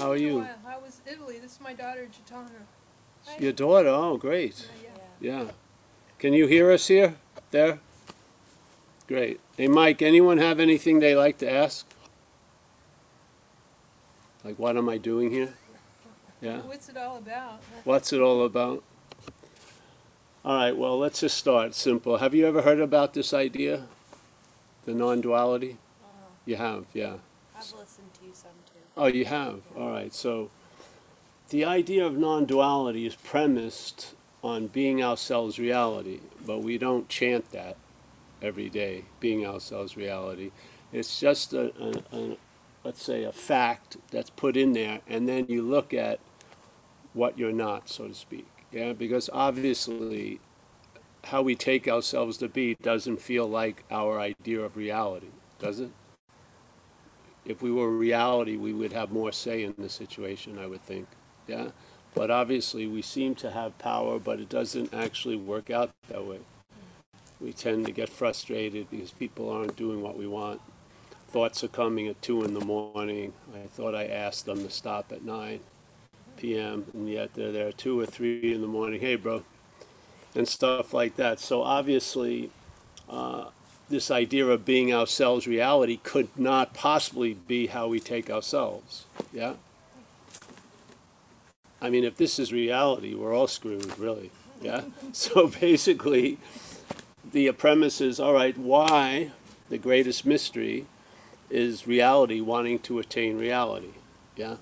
How are you? How was Italy? This is my daughter, Gitana. Hi. Your daughter? Oh, great. Yeah. Can you hear us here? There? Great. Hey, Mike, anyone have anything they like to ask? Like, what am I doing here? Yeah. What's it all about? What's it all about? All right, well, let's just start simple. Have you ever heard about this idea? The non-duality? You have, yeah. I've listened to some, too. Oh, you have? Yeah. All right, so the idea of non-duality is premised on being ourselves reality, but we don't chant that every day, being ourselves reality. It's just let's say, a fact that's put in there, and then you look at what you're not, so to speak. Yeah, because obviously how we take ourselves to be doesn't feel like our idea of reality, does it? If we were reality, we would have more say in the situation, I would think. Yeah? But obviously we seem to have power, but it doesn't actually work out that way. We tend to get frustrated because people aren't doing what we want. Thoughts are coming at 2 in the morning. I thought I asked them to stop at 9 p.m. and yet they're there 2 or 3 in the morning. Hey, bro, and stuff like that. So obviously, this idea of being ourselves reality could not possibly be how we take ourselves. Yeah. I mean, if this is reality, we're all screwed, really. Yeah. So basically, the premise is, all right, why the greatest mystery is reality wanting to attain reality? Yeah.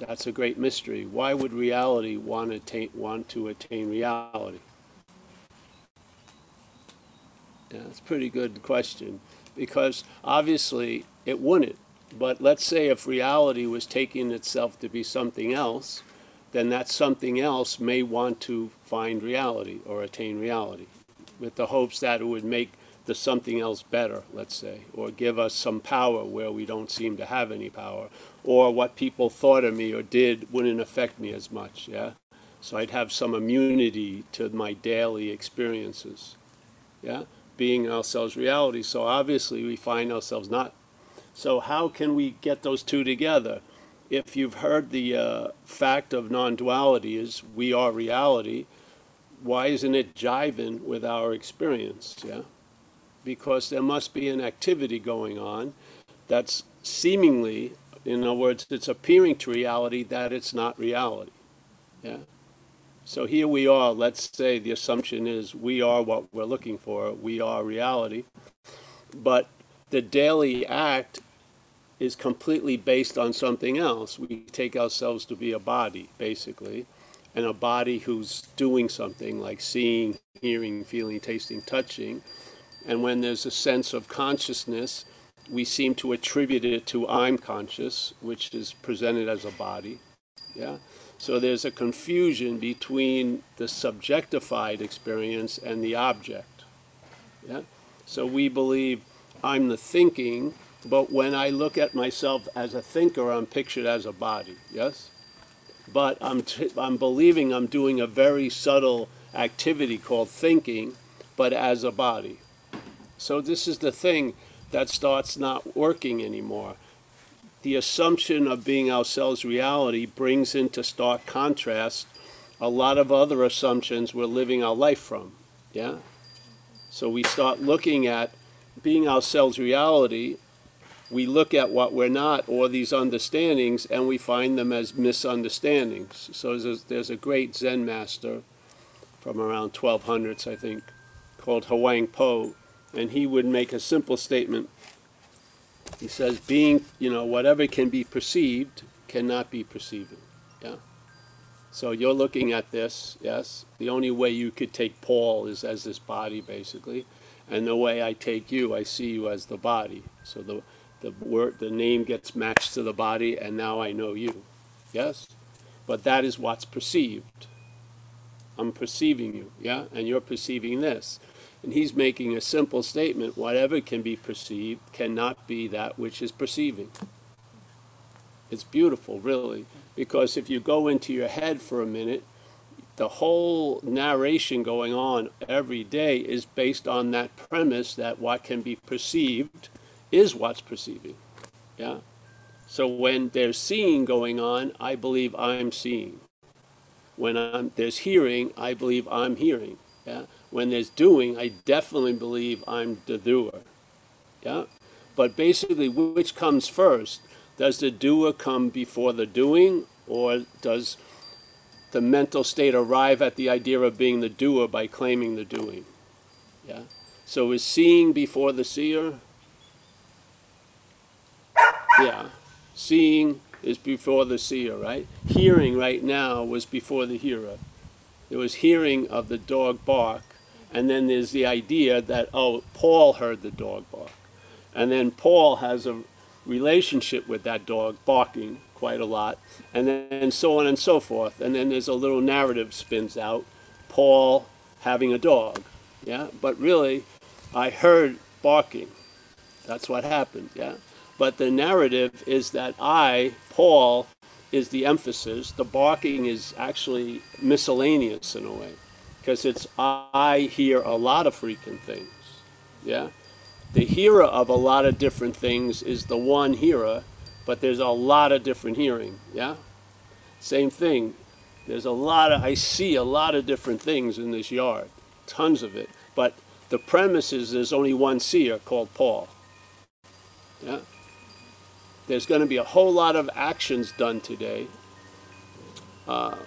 That's a great mystery. Why would reality want to attain reality? Yeah, that's a pretty good question, because obviously it wouldn't. But let's say if reality was taking itself to be something else, then that something else may want to find reality or attain reality with the hopes that it would make the something else better, let's say, or give us some power where we don't seem to have any power, or what people thought of me or did wouldn't affect me as much, yeah? So I'd have some immunity to my daily experiences, yeah? Being ourselves reality, so obviously we find ourselves not. So how can we get those two together? If you've heard the fact of non-duality is we are reality, why isn't it jiving with our experience, yeah? Because there must be an activity going on that's seemingly, in other words, it's appearing to reality that it's not reality. Yeah. So here we are, let's say the assumption is we are what we're looking for, we are reality. But the daily act is completely based on something else. We take ourselves to be a body, basically, and a body who's doing something like seeing, hearing, feeling, tasting, touching. And when there's a sense of consciousness, we seem to attribute it to I'm conscious, which is presented as a body. Yeah. So there's a confusion between the subjectified experience and the object. Yeah. So we believe I'm the thinking, but when I look at myself as a thinker, I'm pictured as a body. Yes. But I'm believing I'm doing a very subtle activity called thinking, but as a body. So this is the thing that starts not working anymore. The assumption of being ourselves reality brings into stark contrast a lot of other assumptions we're living our life from, yeah? So we start looking at being ourselves reality, we look at what we're not or these understandings and we find them as misunderstandings. So there's a great Zen master from around 1200s, I think, called Huangbo. And he would make a simple statement. He says, being, you know, whatever can be perceived cannot be perceiving. Yeah. So you're looking at this, yes. The only way you could take Paul is as this body, basically. And the way I take you, I see you as the body. So the name gets matched to the body, and now I know you. Yes? But that is what's perceived. I'm perceiving you, yeah? And you're perceiving this. And he's making a simple statement, whatever can be perceived cannot be that which is perceiving. It's beautiful, really, because if you go into your head for a minute, the whole narration going on every day is based on that premise that what can be perceived is what's perceiving. Yeah? So when there's seeing going on, I believe I'm seeing. When there's hearing, I believe I'm hearing. Yeah? When there's doing, I definitely believe I'm the doer. Yeah? But basically, which comes first? Does the doer come before the doing, or does the mental state arrive at the idea of being the doer by claiming the doing? Yeah? So is seeing before the seer? Yeah. Seeing is before the seer, right? Hearing right now was before the hearer. There was hearing of the dog bark, and then there's the idea that, oh, Paul heard the dog bark. And then Paul has a relationship with that dog barking quite a lot, and then and so on and so forth. And then there's a little narrative spins out, Paul having a dog. Yeah, but really, I heard barking. That's what happened, yeah? But the narrative is that I, Paul, is the emphasis. The barking is actually miscellaneous in a way, because it's I hear a lot of freaking things, yeah? The hearer of a lot of different things is the one hearer, but there's a lot of different hearing, yeah? Same thing. There's a lot of, I see a lot of different things in this yard, tons of it. But the premise is there's only one seer called Paul, yeah? There's going to be a whole lot of actions done today, but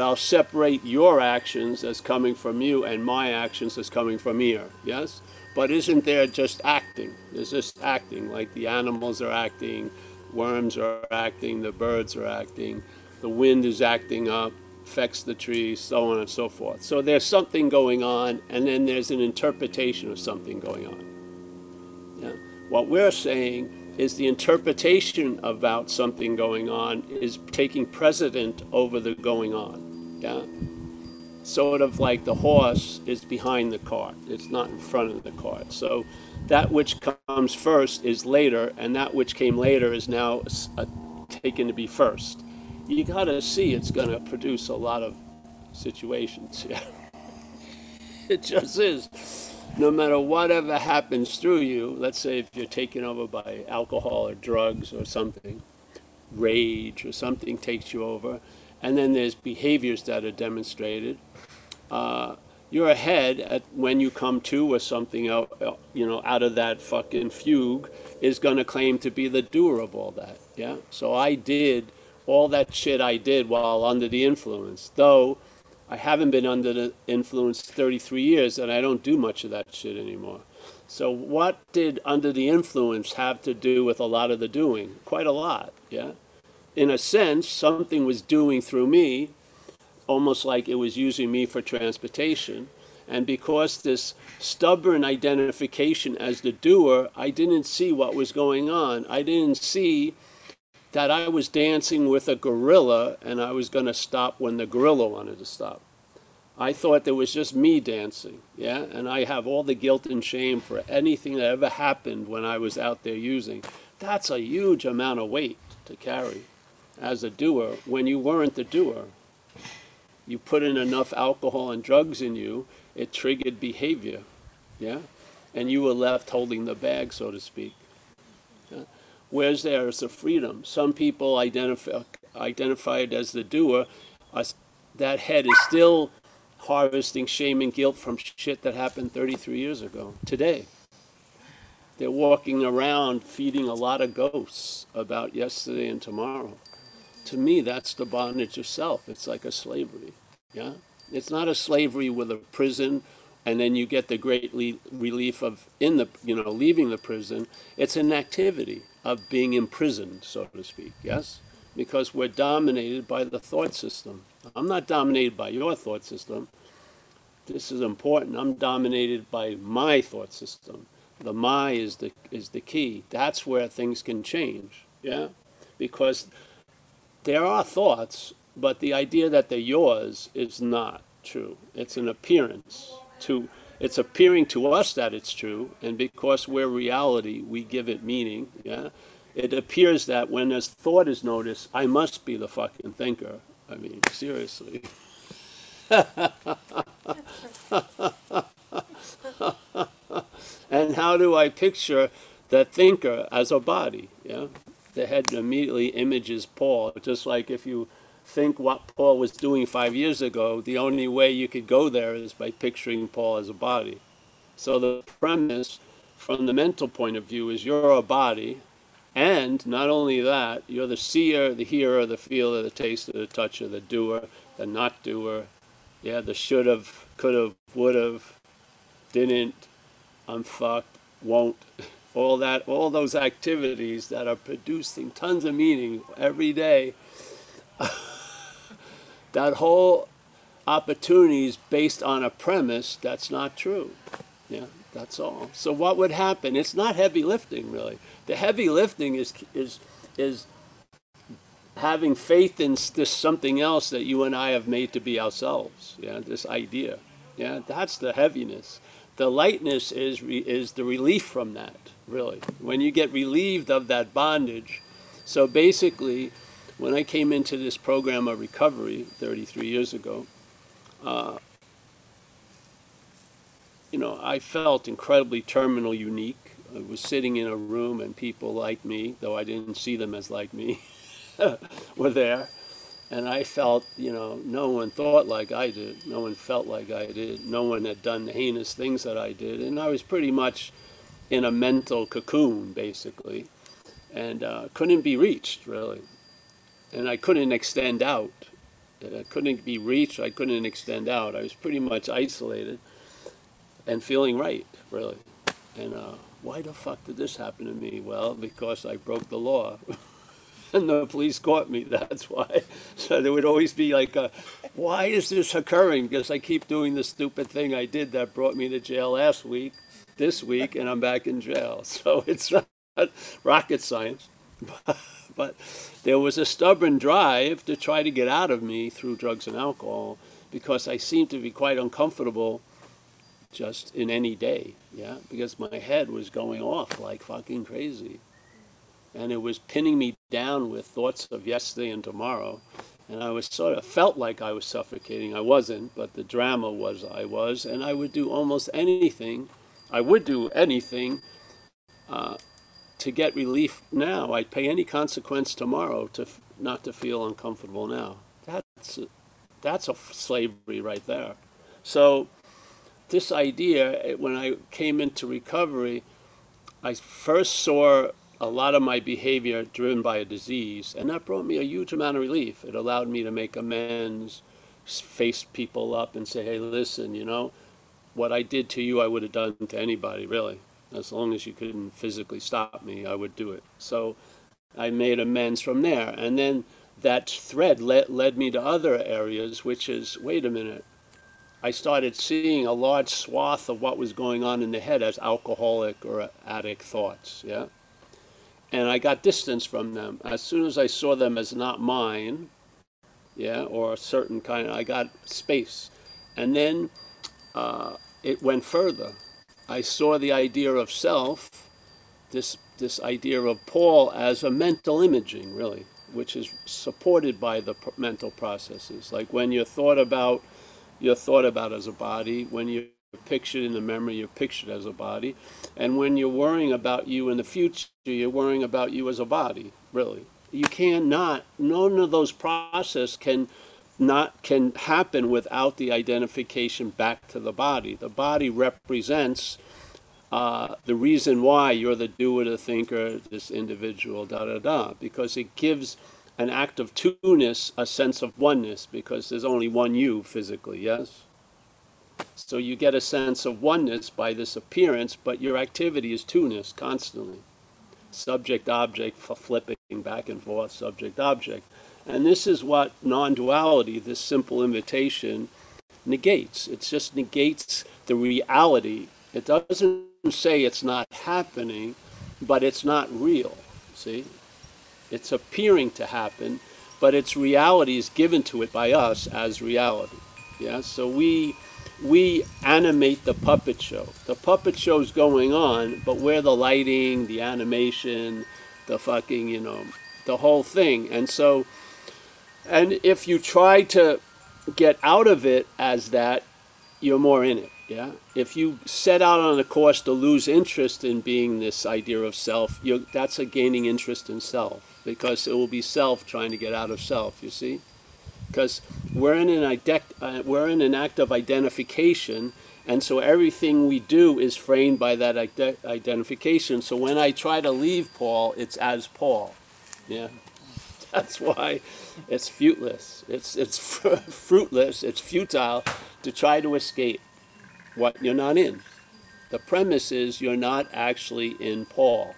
I'll separate your actions as coming from you and my actions as coming from here, yes? But isn't there just acting? There's just acting, like the animals are acting, worms are acting, the birds are acting, the wind is acting up, affects the trees, so on and so forth. So there's something going on, and then there's an interpretation of something going on. Yeah? What we're saying is the interpretation about something going on is taking precedent over the going on, yeah? Sort of like the horse is behind the cart, it's not in front of the cart. So that which comes first is later, and that which came later is now taken to be first. You gotta see it's gonna produce a lot of situations, yeah? It just is. No matter whatever happens through you, let's say if you're taken over by alcohol or drugs or something, rage or something takes you over, and then there's behaviors that are demonstrated, you're ahead at when you come to or something out, you know, out of that fucking fugue is going to claim to be the doer of all that, yeah? So I did all that shit I did while under the influence, though I haven't been under the influence 33 years, and I don't do much of that shit anymore. So what did under the influence have to do with a lot of the doing? Quite a lot, yeah? In a sense, something was doing through me, almost like it was using me for transportation. And because this stubborn identification as the doer, I didn't see what was going on. I didn't see that I was dancing with a gorilla and I was going to stop when the gorilla wanted to stop. I thought there was just me dancing, yeah? And I have all the guilt and shame for anything that ever happened when I was out there using. That's a huge amount of weight to carry as a doer when you weren't the doer. You put in enough alcohol and drugs in you, it triggered behavior, yeah? And you were left holding the bag, so to speak. Whereas there is the freedom. Some people identified as the doer, that head is still harvesting shame and guilt from shit that happened 33 years ago, today. They're walking around feeding a lot of ghosts about yesterday and tomorrow. To me, that's the bondage of self. It's like a slavery, yeah? It's not a slavery with a prison, and then you get the great relief of leaving the prison. It's an activity of being imprisoned, so to speak, yes? Because we're dominated by the thought system. I'm not dominated by your thought system. This is important. I'm dominated by my thought system. The my is the key. That's where things can change, yeah? Because there are thoughts, but the idea that they're yours is not true. It's an appearance. It's appearing to us that it's true, and because we're reality, we give it meaning, yeah? It appears that when this thought is noticed, I must be the fucking thinker. I mean, seriously. And how do I picture the thinker as a body, yeah? the head immediately images Paul. Just like if you think what Paul was doing 5 years ago, the only way you could go there is by picturing Paul as a body. So the premise from the mental point of view is you're a body, and not only that, you're the seer, the hearer, the feeler, the taster, the toucher, the doer, the not doer. Yeah, the should have, could have, would have, didn't, I'm fucked, won't. All that, all those activities that are producing tons of meaning every day. That whole opportunity is based on a premise that's not true. Yeah, that's all. So what would happen? It's not heavy lifting, really. The heavy lifting is having faith in this something else that you and I have made to be ourselves. Yeah, this idea. Yeah, that's the heaviness. The lightness is the relief from that, really. When you get relieved of that bondage. So basically, when I came into this program of recovery 33 years ago, you know, I felt incredibly terminal unique. I was sitting in a room and people like me, though I didn't see them as like me, were there. And I felt, you know, no one thought like I did. No one felt like I did. No one had done the heinous things that I did. And I was pretty much in a mental cocoon, basically, and couldn't be reached, really. And I couldn't extend out. I couldn't be reached. I couldn't extend out. I was pretty much isolated and feeling right, really. And why the fuck did this happen to me? Well, because I broke the law. And the police caught me, that's why. So there would always be like, why is this occurring? Because I keep doing the stupid thing I did that brought me to jail last week, this week, and I'm back in jail. So it's not rocket science. But there was a stubborn drive to try to get out of me through drugs and alcohol, because I seemed to be quite uncomfortable just in any day, yeah? Because my head was going off like fucking crazy. And it was pinning me down with thoughts of yesterday and tomorrow. And I was sort of felt like I was suffocating. I wasn't, but the drama was I was. And I would do almost anything. I would do anything to get relief now. I'd pay any consequence tomorrow to not to feel uncomfortable now. That's a slavery right there. So this idea, when I came into recovery, I first saw a lot of my behavior driven by a disease, and that brought me a huge amount of relief. It allowed me to make amends, face people up and say, hey, listen, you know, what I did to you, I would have done to anybody, really. As long as you couldn't physically stop me, I would do it. So I made amends from there. And then that thread led me to other areas, which is, wait a minute, I started seeing a large swath of what was going on in the head as alcoholic or addict thoughts, yeah? And I got distance from them. As soon as I saw them as not mine, yeah, or a certain kind, I got space. And then it went further. I saw the idea of self, this idea of Paul as a mental imaging, really, which is supported by the mental processes. Like when you're thought about as a body. When you're pictured in the memory, you're pictured as a body. And when you're worrying about you in the future, you're worrying about you as a body, really. You cannot, none of those processes can happen without the identification back to the body. The body represents the reason why you're the doer, the thinker, this individual, da-da-da, because it gives an act of two-ness a sense of oneness, because there's only one you physically, yes? So you get a sense of oneness by this appearance, but your activity is two-ness constantly. Subject-object, flipping back and forth, subject-object. And this is what non-duality, this simple invitation, negates. It just negates the reality. It doesn't say it's not happening, but it's not real, see? It's appearing to happen, but its reality is given to it by us as reality, yeah? So we animate the puppet show. The puppet show's going on, but we're the lighting, the animation, the fucking, you know, the whole thing. And so, and if you try to get out of it as that, you're more in it. Yeah, if you set out on a course to lose interest in being this idea of self, that's a gaining interest in self, because it will be self trying to get out of self, you see? Because we're in an act of identification, and so everything we do is framed by that identification. So when I try to leave Paul, it's as Paul. Yeah, that's why it's fruitless. It's futile to try to escape what you're not in. The premise is you're not actually in Paul.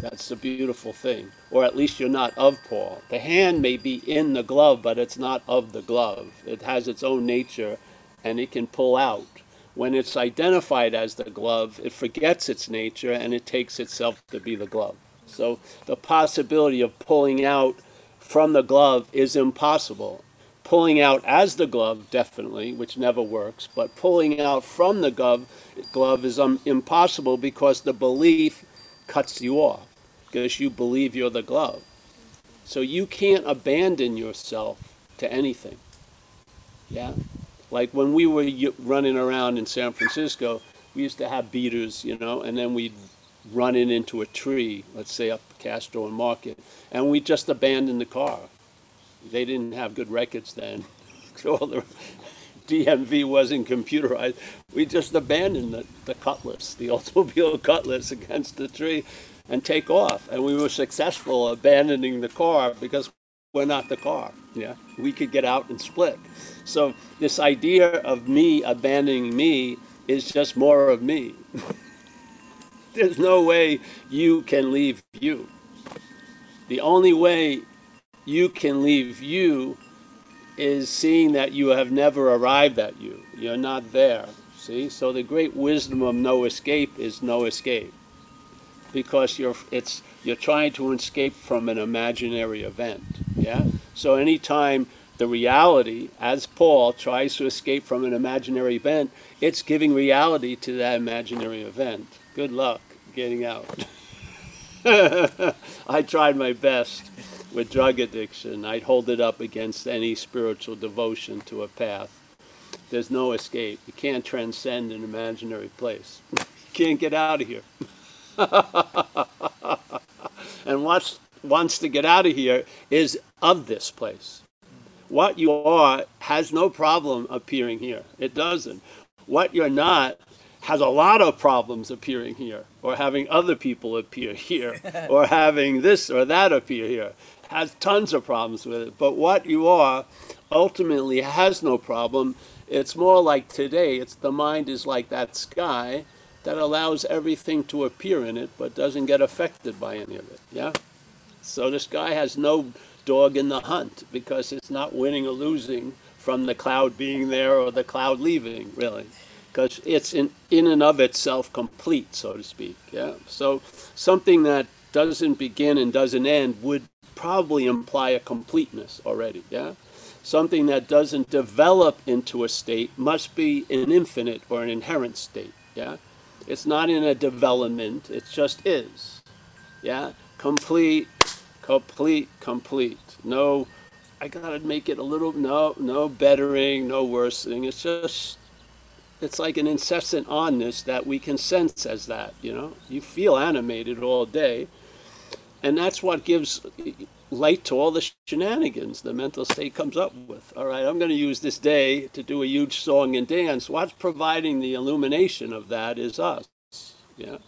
That's the beautiful thing. Or at least you're not of Paul. The hand may be in the glove, but it's not of the glove. It has its own nature, and it can pull out. When it's identified as the glove, it forgets its nature, and it takes itself to be the glove. So the possibility of pulling out from the glove is impossible. Pulling out as the glove, definitely, which never works, but pulling out from the glove is impossible, because the belief cuts you off, because you believe you're the glove. So you can't abandon yourself to anything. Yeah? Like when we were running around in San Francisco, we used to have beaters, you know, and then we'd run into a tree, let's say up Castro and Market, and we just abandoned the car. They didn't have good records then. All the DMV wasn't computerized. We just abandoned the automobile Cutlass against the tree and take off. And we were successful abandoning the car, because we're not the car. Yeah, we could get out and split. So this idea of me abandoning me is just more of me. There's no way you can leave you. The only way you can leave you is seeing that you have never arrived at you. You're not there, see? So the great wisdom of no escape is no escape, because you're trying to escape from an imaginary event, yeah? So anytime the reality, as Paul, tries to escape from an imaginary event, it's giving reality to that imaginary event. Good luck getting out. I tried my best. With drug addiction, I'd hold it up against any spiritual devotion to a path. There's no escape. You can't transcend an imaginary place. You can't get out of here. And what wants to get out of here is of this place. What you are has no problem appearing here. It doesn't. What you're not has a lot of problems appearing here, or having other people appear here, or having this or that appear here. Has tons of problems with it. But what you are ultimately has no problem. It's more like today. It's the mind is like that sky that allows everything to appear in it, but doesn't get affected by any of it. Yeah. So the sky has no dog in the hunt, because it's not winning or losing from the cloud being there or the cloud leaving, really. Because it's in and of itself complete, so to speak. Yeah. So something that doesn't begin and doesn't end would probably imply a completeness already. Yeah. Something that doesn't develop into a state must be an infinite or an inherent state. Yeah. It's not in a development. It just is. Yeah. Complete, complete, complete. No, I gotta make it a little. No bettering, no worsening. It's just. It's like an incessant onness that we can sense as that, you know? You feel animated all day, and that's what gives light to all the shenanigans the mental state comes up with. All right, I'm going to use this day to do a huge song and dance. What's providing the illumination of that is us, yeah?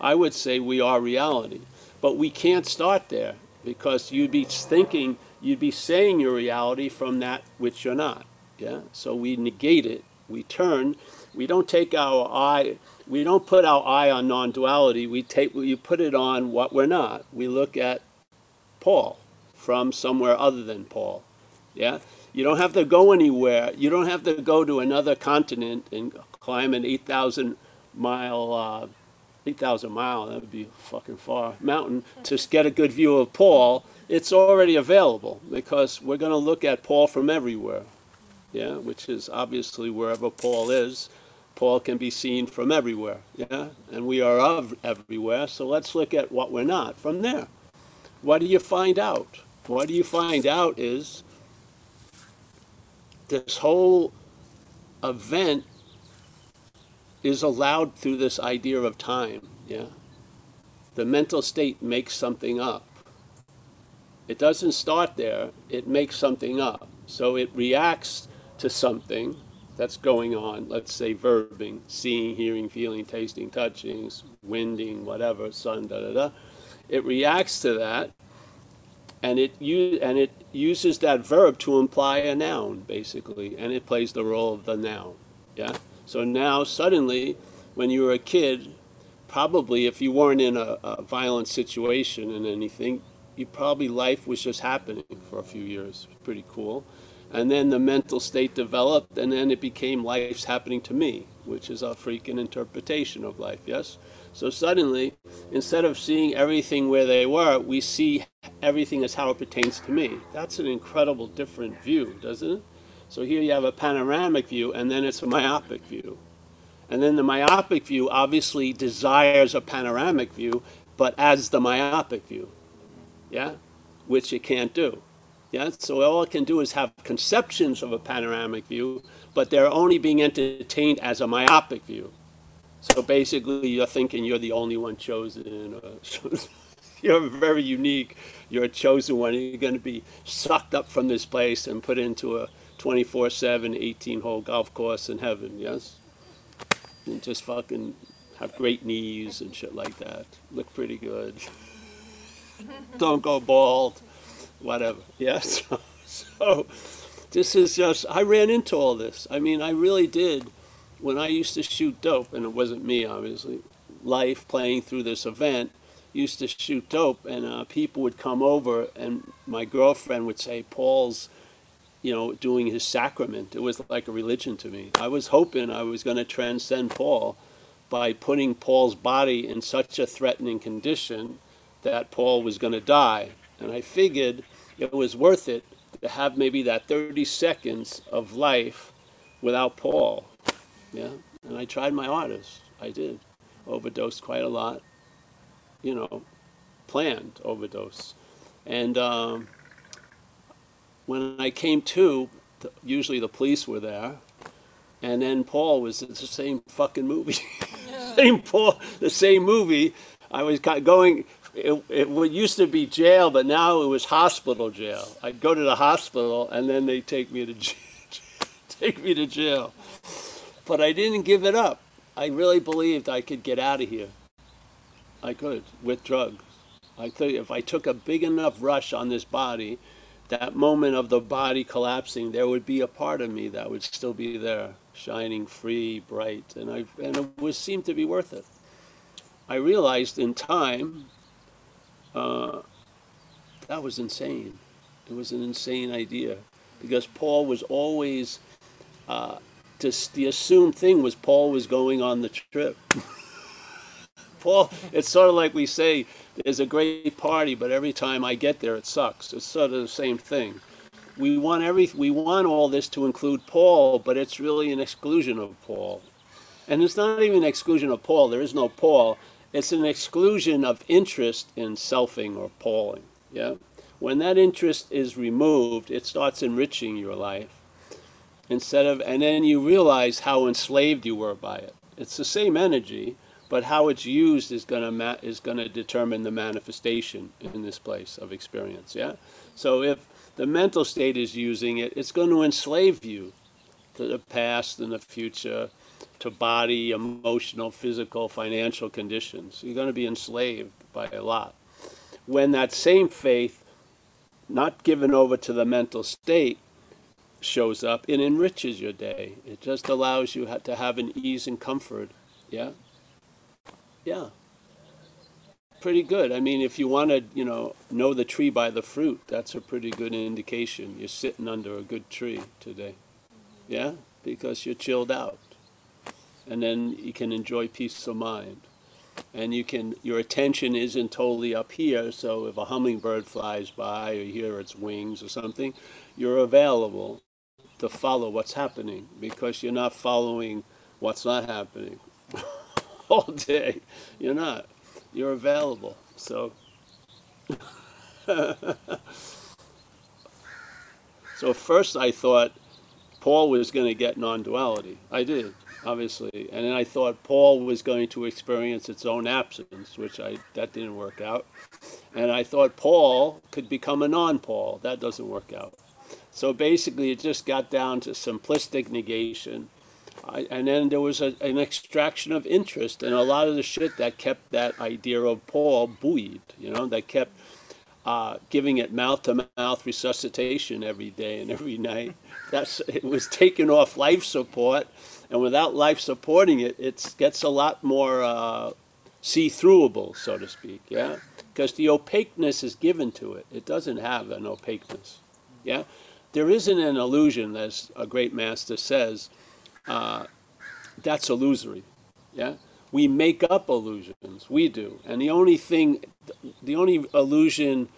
I would say we are reality, but we can't start there, because you'd be saying your reality from that which you're not, yeah? So we negate it. We turn, we don't take our eye, we don't put our eye on non-duality, you put it on what we're not. We look at Paul from somewhere other than Paul, yeah? You don't have to go anywhere. You don't have to go to another continent and climb an 8,000 mile, that would be fucking far, mountain to get a good view of Paul. It's already available, because we're going to look at Paul from everywhere. Yeah, which is obviously wherever Paul is, Paul can be seen from everywhere, yeah? And we are of everywhere, so let's look at what we're not from there. What do you find out? What do you find out is this whole event is allowed through this idea of time. Yeah, the mental state makes something up. It doesn't start there, it makes something up. So it reacts to something that's going on, let's say verbing, seeing, hearing, feeling, tasting, touching, winding, whatever, sun, da-da-da. It reacts to that, and it uses that verb to imply a noun, basically, and it plays the role of the noun, yeah? So now, suddenly, when you were a kid, probably if you weren't in a violent situation and anything, you probably, life was just happening for a few years. Pretty cool. And then the mental state developed, and then it became life's happening to me, which is a freaking interpretation of life, yes? So suddenly, instead of seeing everything where they were, we see everything as how it pertains to me. That's an incredible different view, doesn't it? So here you have a panoramic view, and then it's a myopic view. And then the myopic view obviously desires a panoramic view, but as the myopic view, yeah? Which it can't do. Yeah, so all it can do is have conceptions of a panoramic view, but they're only being entertained as a myopic view. So basically, you're thinking you're the only one chosen. You're very unique. You're a chosen one. You're going to be sucked up from this place and put into a 24/7, 18-hole golf course in heaven, yes? And just fucking have great knees and shit like that. Look pretty good. Don't go bald. Whatever, yeah, so this is just, I ran into all this. I mean, I really did. When I used to shoot dope, and it wasn't me, obviously, life playing through this event, used to shoot dope, and people would come over, and my girlfriend would say, Paul's, you know, doing his sacrament. It was like a religion to me. I was hoping I was going to transcend Paul by putting Paul's body in such a threatening condition that Paul was going to die. And I figured it was worth it to have maybe that 30 seconds of life without Paul, yeah? And I tried my hardest, I did. Overdosed quite a lot, you know, planned overdose. And when I came to, usually the police were there, and then Paul was in the same fucking movie. Same Paul, the same movie. I was going, it used to be jail, but now it was hospital jail. I'd go to the hospital, and then they'd take me to jail. But I didn't give it up. I really believed I could get out of here. I could, with drugs. I think if I took a big enough rush on this body, that moment of the body collapsing, there would be a part of me that would still be there, shining free, bright, and it was, seemed to be worth it. I realized in time, that was insane. It was an insane idea, because Paul was always, just the assumed thing was Paul was going on the trip. Paul, it's sort of like we say, there's a great party, but every time I get there, it sucks. It's sort of the same thing. We want all this to include Paul, but it's really an exclusion of Paul. And it's not even an exclusion of Paul. There is no Paul. It's an exclusion of interest in selfing or Pauling, yeah? When that interest is removed, it starts enriching your life instead of, and then you realize how enslaved you were by it. It's the same energy, but how it's used is gonna determine the manifestation in this place of experience, yeah? So if the mental state is using it, it's going to enslave you to the past and the future, to body, emotional, physical, financial conditions. You're going to be enslaved by a lot. When that same faith, not given over to the mental state, shows up, it enriches your day. It just allows you to have an ease and comfort. Yeah? Yeah. Pretty good. I mean, if you want to, you know the tree by the fruit, that's a pretty good indication. You're sitting under a good tree today. Yeah? Because you're chilled out. And then you can enjoy peace of mind. And you can, your attention isn't totally up here, so if a hummingbird flies by or you hear its wings or something, you're available to follow what's happening because you're not following what's not happening all day. You're not. You're available. So, so first I thought, Paul was going to get non-duality. I did, obviously. And then I thought Paul was going to experience its own absence, which that didn't work out. And I thought Paul could become a non-Paul. That doesn't work out. So basically, it just got down to simplistic negation. And then there was an extraction of interest and a lot of the shit that kept that idea of Paul buoyed, you know, that kept giving it mouth-to-mouth resuscitation every day and every night. It was taken off life support, and without life supporting it, it gets a lot more see-throughable, so to speak, yeah? Because the opaqueness is given to it. It doesn't have an opaqueness, yeah? There isn't an illusion, as a great master says, that's illusory, yeah? We make up illusions, we do. And the only illusion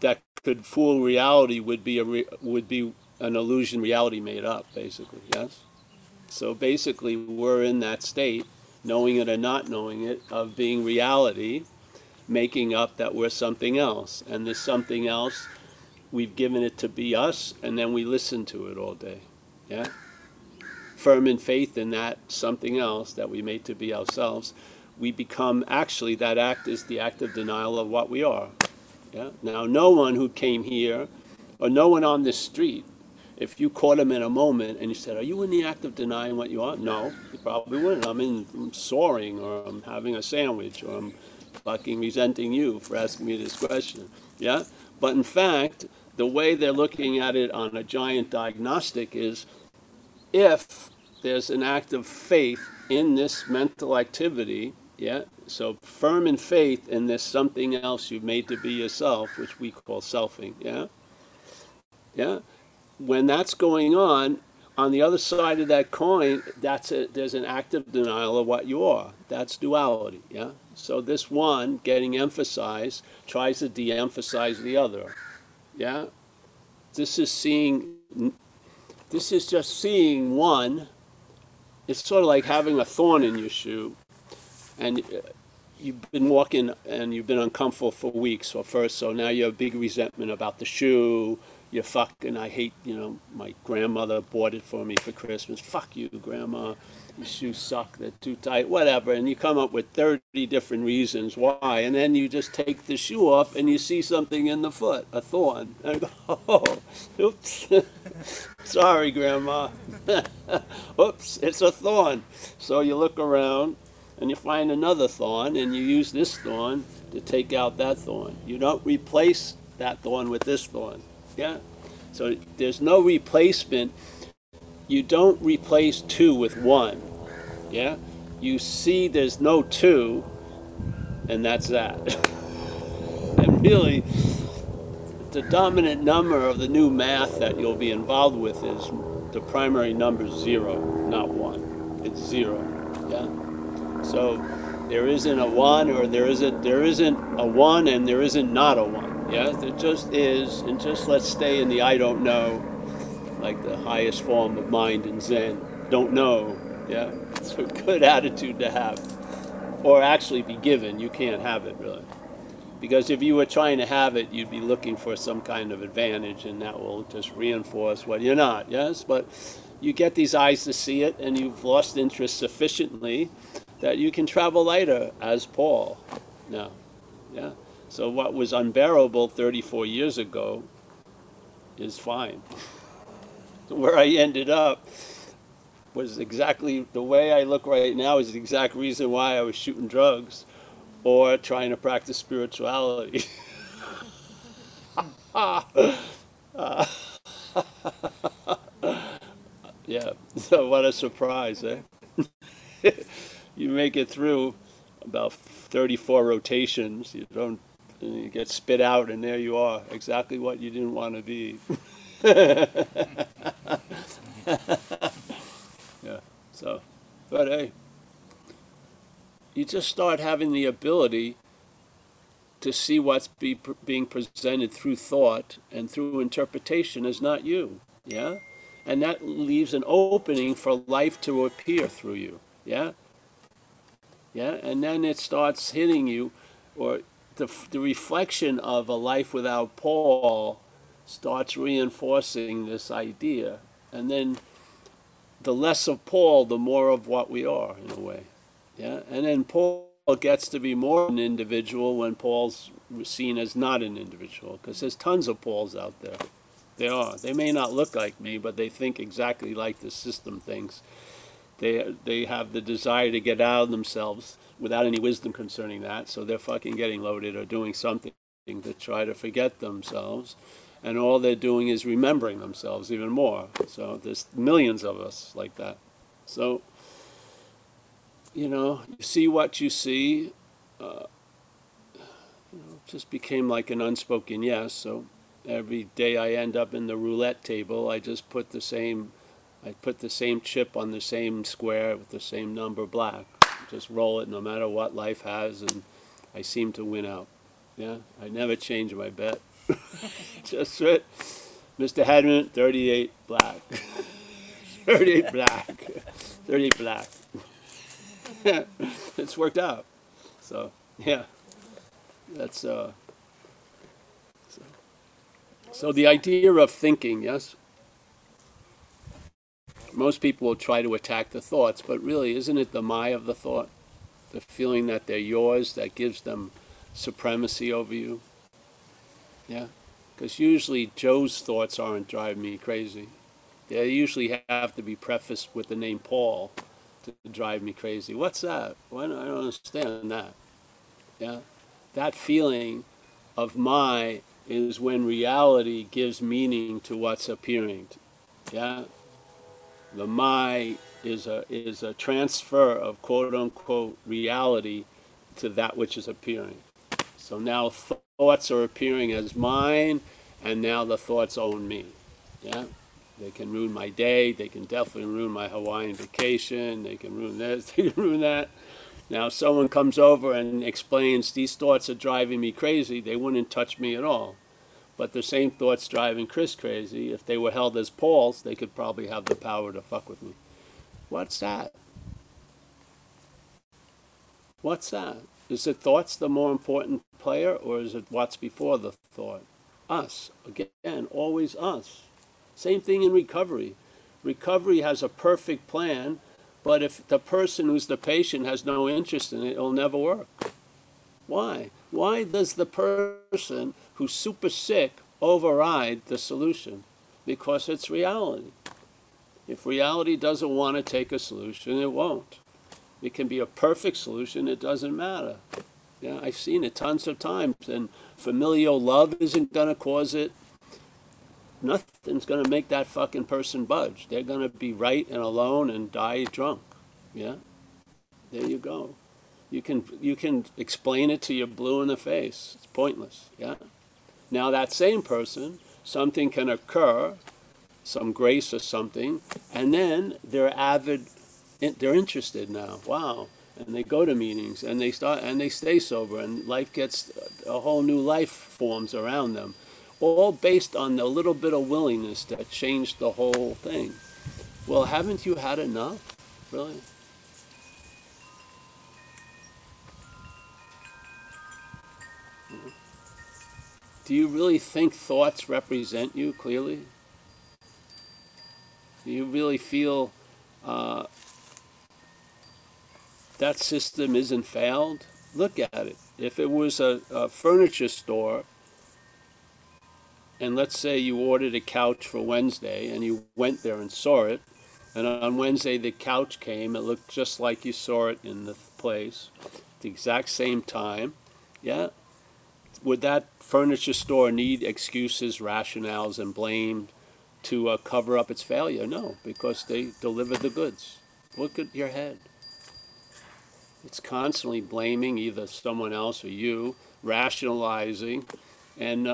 that could fool reality would be an illusion reality made up, basically, yes? So basically, we're in that state, knowing it or not knowing it, of being reality, making up that we're something else. And this something else, we've given it to be us, and then we listen to it all day, yeah? Firm in faith in that something else that we made to be ourselves, we become actually, that act is the act of denial of what we are. Yeah? Now, no one who came here, or no one on this street, if you caught him in a moment and you said, are you in the act of denying what you are? No, you probably wouldn't. I'm soaring, or I'm having a sandwich, or I'm fucking resenting you for asking me this question. Yeah? But in fact, the way they're looking at it on a giant diagnostic is, if there's an act of faith in this mental activity, yeah, so firm in faith in this something else you've made to be yourself, which we call selfing, yeah? Yeah? When that's going on the other side of that coin, there's an act of denial of what you are. That's duality, yeah? So this one, getting emphasized, tries to de-emphasize the other, yeah? This is just seeing one. It's sort of like having a thorn in your shoe, and you've been walking and you've been uncomfortable for weeks or first, so now you have big resentment about the shoe. You're fucking, I hate, you know, my grandmother bought it for me for Christmas. Fuck you, Grandma. Your shoes suck, they're too tight, whatever. And you come up with 30 different reasons why, and then you just take the shoe off and you see something in the foot, a thorn. And I go, oh, oops. Sorry, Grandma. Oops, it's a thorn. So you look around and you find another thorn, and you use this thorn to take out that thorn. You don't replace that thorn with this thorn. Yeah, so there's no replacement. You don't replace two with one. Yeah, you see there's no two, and that's that. And really, the dominant number of the new math that you'll be involved with is the primary number 0, not 1. It's 0. Yeah, so there isn't a 1, or there isn't a 1, and there isn't not a 1. Yeah, there just is, and just let's stay in the I don't know, like the highest form of mind in Zen. Don't know, yeah? It's a good attitude to have, or actually be given. You can't have it, really. Because if you were trying to have it, you'd be looking for some kind of advantage, and that will just reinforce what you're not, yes? But you get these eyes to see it, and you've lost interest sufficiently that you can travel lighter as Paul now, yeah? So what was unbearable 34 years ago is fine. Where I ended up was exactly, the way I look right now is the exact reason why I was shooting drugs or trying to practice spirituality. Yeah, so what a surprise, eh? You make it through about 34 rotations, you don't, and you get spit out, and there you are, exactly what you didn't want to be. Yeah, so, but hey, you just start having the ability to see what's being presented through thought and through interpretation as not you, yeah? And that leaves an opening for life to appear through you, yeah? Yeah, and then it starts hitting you, or the reflection of a life without Paul starts reinforcing this idea And then the less of Paul, the more of what we are, in a way. Yeah. And then Paul gets to be more an individual when Paul's seen as not an individual, because there's tons of Pauls out there. They are. They may not look like me, but they think exactly like the system thinks. They have the desire to get out of themselves without any wisdom concerning that, so they're fucking getting loaded or doing something to try to forget themselves, and all they're doing is remembering themselves even more. So there's millions of us like that. So, you know, you see what you see. You know, just became like an unspoken yes. So every day I end up in the roulette table, I just put the same, I put the same chip on the same square with the same number black. Just roll it no matter what life has, and I seem to win out. Yeah, I never change my bet. Just right. Mr. Hedman, 38 black. 38 black. 38 black. It's worked out. So, yeah. That's, so the idea of thinking, yes? Most people will try to attack the thoughts, but really, isn't it the Maya of the thought? The feeling that they're yours, that gives them supremacy over you? Yeah? Because usually Joe's thoughts aren't driving me crazy. They usually have to be prefaced with the name Paul to drive me crazy. What's that? Why don't I understand that? Yeah? That feeling of my is when reality gives meaning to what's appearing. Yeah? The my is a transfer of quote-unquote reality to that which is appearing. So now thoughts are appearing as mine, and now the thoughts own me. Yeah? They can ruin my day. They can definitely ruin my Hawaiian vacation. They can ruin this. They can ruin that. Now if someone comes over and explains these thoughts are driving me crazy, they wouldn't touch me at all. But the same thoughts driving Chris crazy, if they were held as Paul's, they could probably have the power to fuck with me. What's that? What's that? Is it thoughts the more important player, or is it what's before the thought? Us. Again, always us. Same thing in recovery. Recovery has a perfect plan, but if the person who's the patient has no interest in it, it'll never work. Why? Why does the person who's super sick override the solution? Because it's reality. If reality doesn't want to take a solution, it won't. It can be a perfect solution, it doesn't matter. Yeah, I've seen it tons of times, and familial love isn't going to cause it. Nothing's going to make that fucking person budge. They're going to be right and alone and die drunk. Yeah? There you go. You can explain it till you're blue in the face. It's pointless. Yeah? Now that same person, something can occur, some grace or something, and then they're interested now. Wow. And they go to meetings, and they stay sober, and life gets a whole new life forms around them. All based on the little bit of willingness that changed the whole thing. Well, haven't you had enough? Really? Do you really think thoughts represent you clearly? Do you really feel that system isn't failed? Look at it. If it was a furniture store, and let's say you ordered a couch for Wednesday, and you went there and saw it, and on Wednesday the couch came, it looked just like you saw it in the place, the exact same time, yeah? Would that furniture store need excuses, rationales, and blame to cover up its failure? No, because they delivered the goods. Look at your head. It's constantly blaming either someone else or you, rationalizing, and...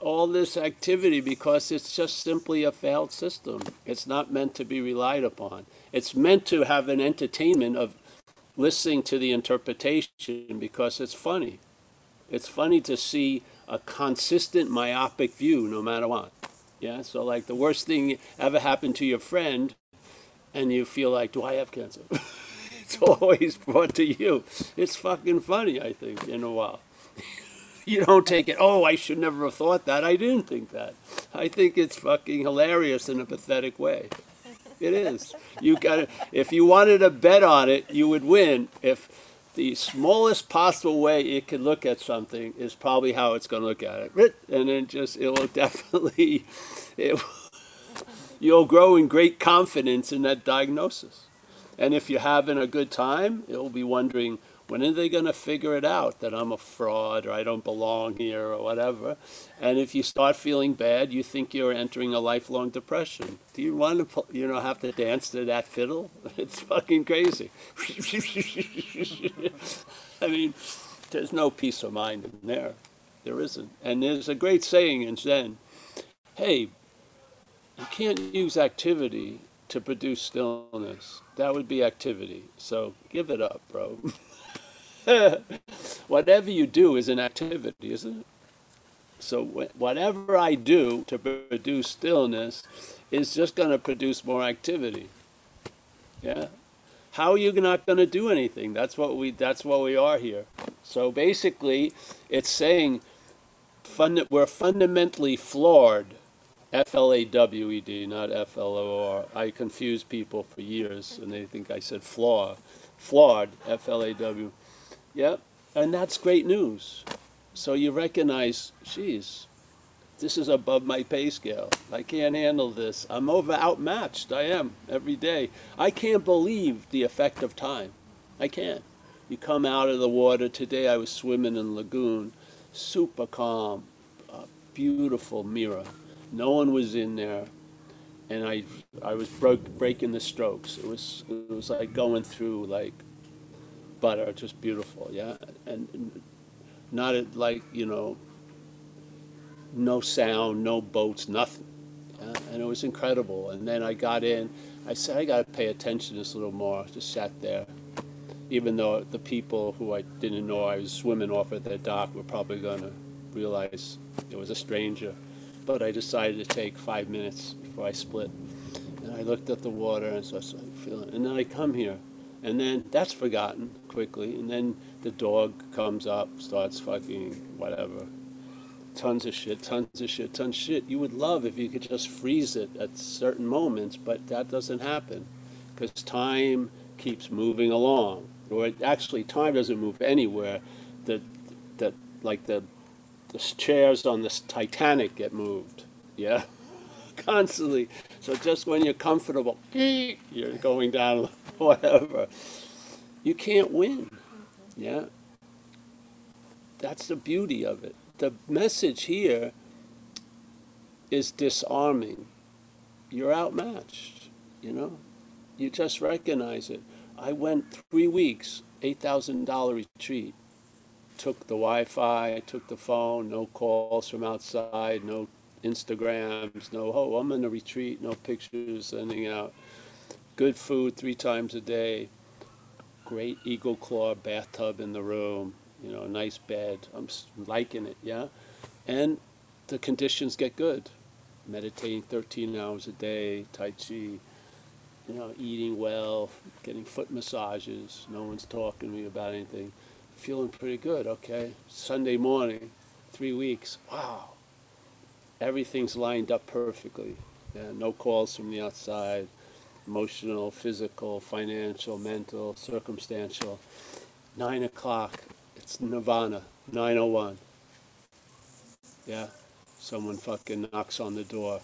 all this activity, because it's just simply a failed system. It's not meant to be relied upon. It's meant to have an entertainment of listening to the interpretation because it's funny. It's funny to see a consistent myopic view no matter what. Yeah, so like the worst thing ever happened to your friend, and you feel like, do I have cancer? It's always brought to you. It's fucking funny, I think, in a while. You don't take it, oh, I should never have thought that. I didn't think that. I think it's fucking hilarious in a pathetic way. It is. You gotta, if you wanted to bet on it, you would win. If the smallest possible way it could look at something is probably how it's going to look at it. And then just, it will definitely, you'll grow in great confidence in that diagnosis. And if you're having a good time, you'll be wondering, when are they going to figure it out that I'm a fraud or I don't belong here or whatever? And if you start feeling bad, you think you're entering a lifelong depression. Do you want to, you know, have to dance to that fiddle? It's fucking crazy. I mean, there's no peace of mind in there. There isn't. And there's a great saying in Zen, hey, you can't use activity to produce stillness. That would be activity. So give it up, bro. Whatever you do is an activity, isn't it? So whatever I do to produce stillness is just going to produce more activity. Yeah. How are you not going to do anything? That's what we are here. So basically, it's saying we're fundamentally flawed. F-L-A-W-E-D, not F-L-O-R. I confuse people for years, and they think I said flaw. Flawed, F-L-A-W. Yeah, and that's great news. So you recognize, geez, this is above my pay scale. I can't handle this. I'm outmatched. I am every day. I can't believe the effect of time. I can't. You come out of the water. Today I was swimming in a lagoon, super calm, a beautiful mirror. No one was in there, and I was breaking the strokes. It was like going through like butter, just beautiful, yeah. And not like, you know, no sound, no boats, nothing. Yeah? And it was incredible. And then I got in. I said, I got to pay attention to this a little more. Just sat there, even though the people who I didn't know I was swimming off at their dock were probably going to realize it was a stranger. But I decided to take 5 minutes before I split. And I looked at the water and so I started feeling it. And then I come here. And then that's forgotten quickly. And then the dog comes up, starts fucking whatever. Tons of shit, tons of shit, tons of shit. You would love if you could just freeze it at certain moments, but that doesn't happen. Because time keeps moving along. Or actually, time doesn't move anywhere. The chairs on this Titanic get moved, yeah, constantly. So just when you're comfortable, you're going down, whatever. You can't win, yeah. That's the beauty of it. The message here is disarming. You're outmatched, you know. You just recognize it. I went 3 weeks, $8,000 retreat. Took the Wi-Fi, took the phone, no calls from outside, no Instagrams, no, oh, I'm in a retreat, no pictures sending out. Good food 3 times a day, great eagle claw bathtub in the room, you know, nice bed. I'm liking it, yeah? And the conditions get good. Meditating 13 hours a day, Tai Chi, you know, eating well, getting foot massages. No one's talking to me about anything. Feeling pretty good, okay. Sunday morning, 3 weeks, wow. Everything's lined up perfectly. Yeah, no calls from the outside, emotional, physical, financial, mental, circumstantial. 9 o'clock, it's nirvana, 9:01. Yeah, someone fucking knocks on the door.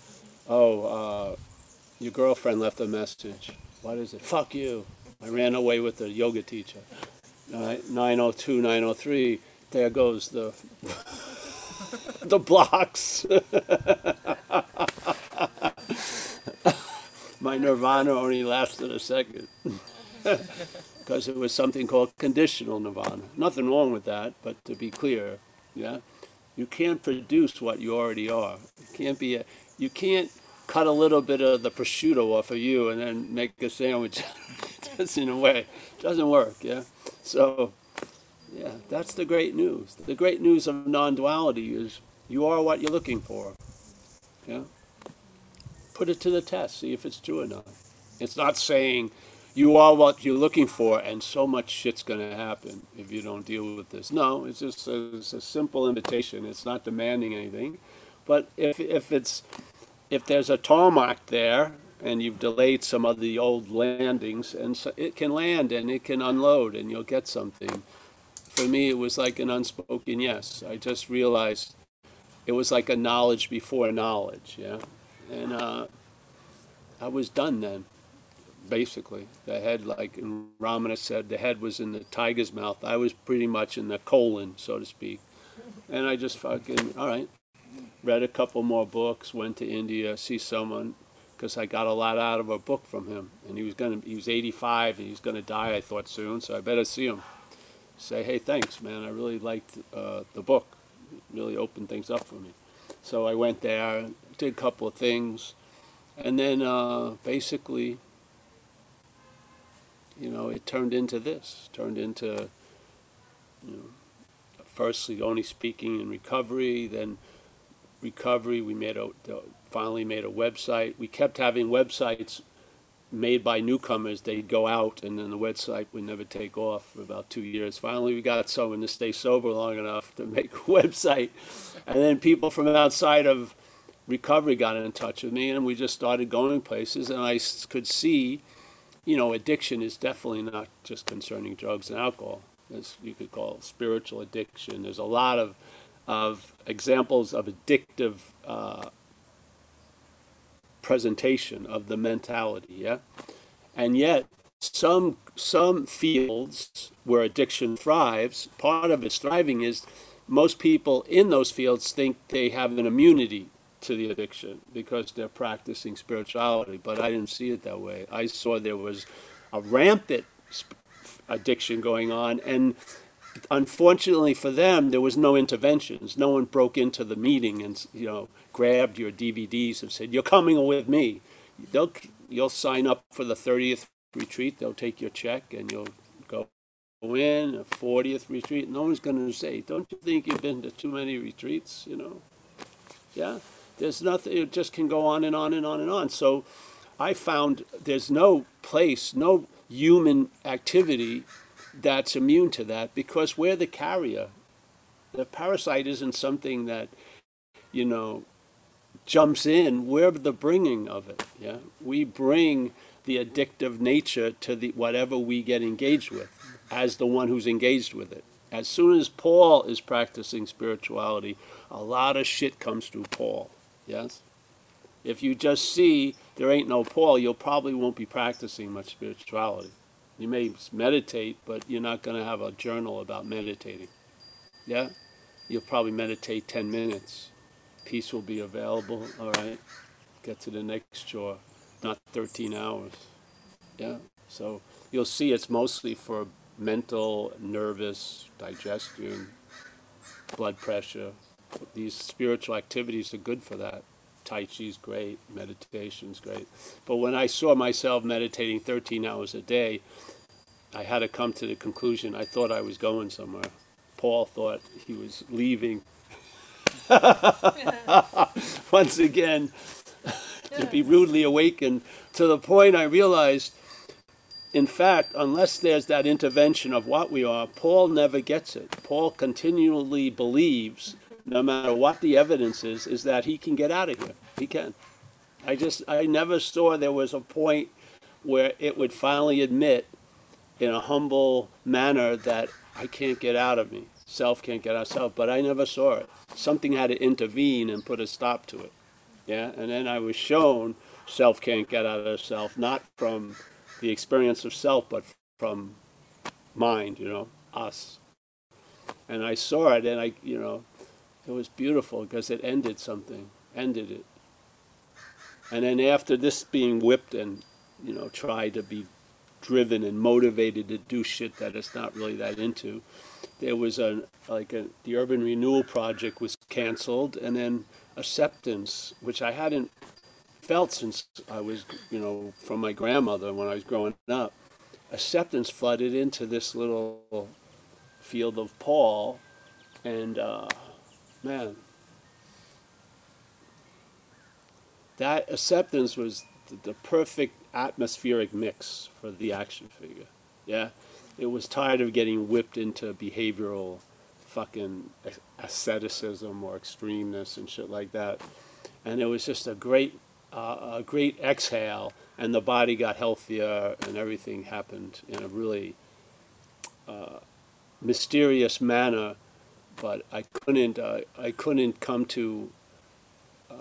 Oh, your girlfriend left a message. What is it? Fuck you. I ran away with a yoga teacher. 9:02, 9:03, there goes the the blocks. My nirvana only lasted a second because it was something called conditional nirvana. Nothing wrong with that, but to be clear, yeah, you can't produce what you already are. You can't be you can't cut a little bit of the prosciutto off of you and then make a sandwich. Just in a way, doesn't work, yeah. So, yeah, that's the great news. The great news of non-duality is you are what you're looking for. Yeah. Put it to the test, see if it's true or not. It's not saying you are what you're looking for and so much shit's going to happen if you don't deal with this. No, it's just a simple invitation. It's not demanding anything. But if there's a tarmac there and you've delayed some of the old landings, and so it can land and it can unload and you'll get something. For me, it was like an unspoken yes. I just realized it was like a knowledge before knowledge, yeah. And I was done then, basically. The head, like Ramana said, the head was in the tiger's mouth. I was pretty much in the colon, so to speak. And I just fucking, all right. Read a couple more books, went to India, see someone, because I got a lot out of a book from him. And he was 85, and he was gonna die, I thought, soon, so I better see him. Say, hey, thanks, man, I really liked the book. It really opened things up for me. So I went there, did a couple of things, and then basically, you know, it turned into this, turned into, you know, firstly only speaking in recovery, then recovery, we made a, finally made a website. We kept having websites made by newcomers. They'd go out and then the website would never take off for about 2 years. Finally, we got someone to stay sober long enough to make a website. And then people from outside of recovery got in touch with me and we just started going places, and I could see, you know, addiction is definitely not just concerning drugs and alcohol. As you could call it spiritual addiction. There's a lot of examples of addictive presentation of the mentality, yeah? And yet, some fields where addiction thrives, part of its thriving is most people in those fields think they have an immunity to the addiction because they're practicing spirituality, but I didn't see it that way. I saw there was a rampant addiction going on, and unfortunately for them, there was no interventions. No one broke into the meeting and, you know, grabbed your DVDs and said, you're coming with me. You'll sign up for the 30th retreat. They'll take your check and you'll go in a 40th retreat. No one's going to say, don't you think you've been to too many retreats, you know? Yeah, there's nothing. It just can go on and on and on and on. So I found there's no place, no human activity that's immune to that, because we're the carrier. The parasite isn't something that, you know, jumps in. We're the bringing of it, yeah? We bring the addictive nature to the whatever we get engaged with as the one who's engaged with it. As soon as Paul is practicing spirituality, a lot of shit comes through Paul, yes? If you just see there ain't no Paul, you'll probably won't be practicing much spirituality. You may meditate, but you're not going to have a journal about meditating. Yeah? You'll probably meditate 10 minutes. Peace will be available. All right. Get to the next chore. Not 13 hours. Yeah? So you'll see it's mostly for mental, nervous, digestion, blood pressure. These spiritual activities are good for that. Tai Chi's great, meditation's great. But when I saw myself meditating 13 hours a day, I had to come to the conclusion I thought I was going somewhere. Paul thought he was leaving. Once again, to be rudely awakened, to the point I realized, in fact, unless there's that intervention of what we are, Paul never gets it. Paul continually believes, no matter what the evidence is that he can get out of here. He can. I never saw there was a point where it would finally admit in a humble manner that I can't get out of me. Self can't get out of self, but I never saw it. Something had to intervene and put a stop to it. Yeah, and then I was shown self can't get out of self, not from the experience of self, but from mind, you know, us. And I saw it, and I, you know, it was beautiful because it ended something, ended it. And then after this being whipped and, you know, tried to be driven and motivated to do shit that it's not really that into, there was the Urban Renewal Project was canceled, and then acceptance, which I hadn't felt since I was, you know, from my grandmother when I was growing up. Acceptance flooded into this little field of Paul, and, man, that acceptance was the perfect atmospheric mix for the action figure, yeah? It was tired of getting whipped into behavioral fucking asceticism or extremeness and shit like that. And it was just a great exhale, and the body got healthier, and everything happened in a really mysterious manner. But I couldn't come to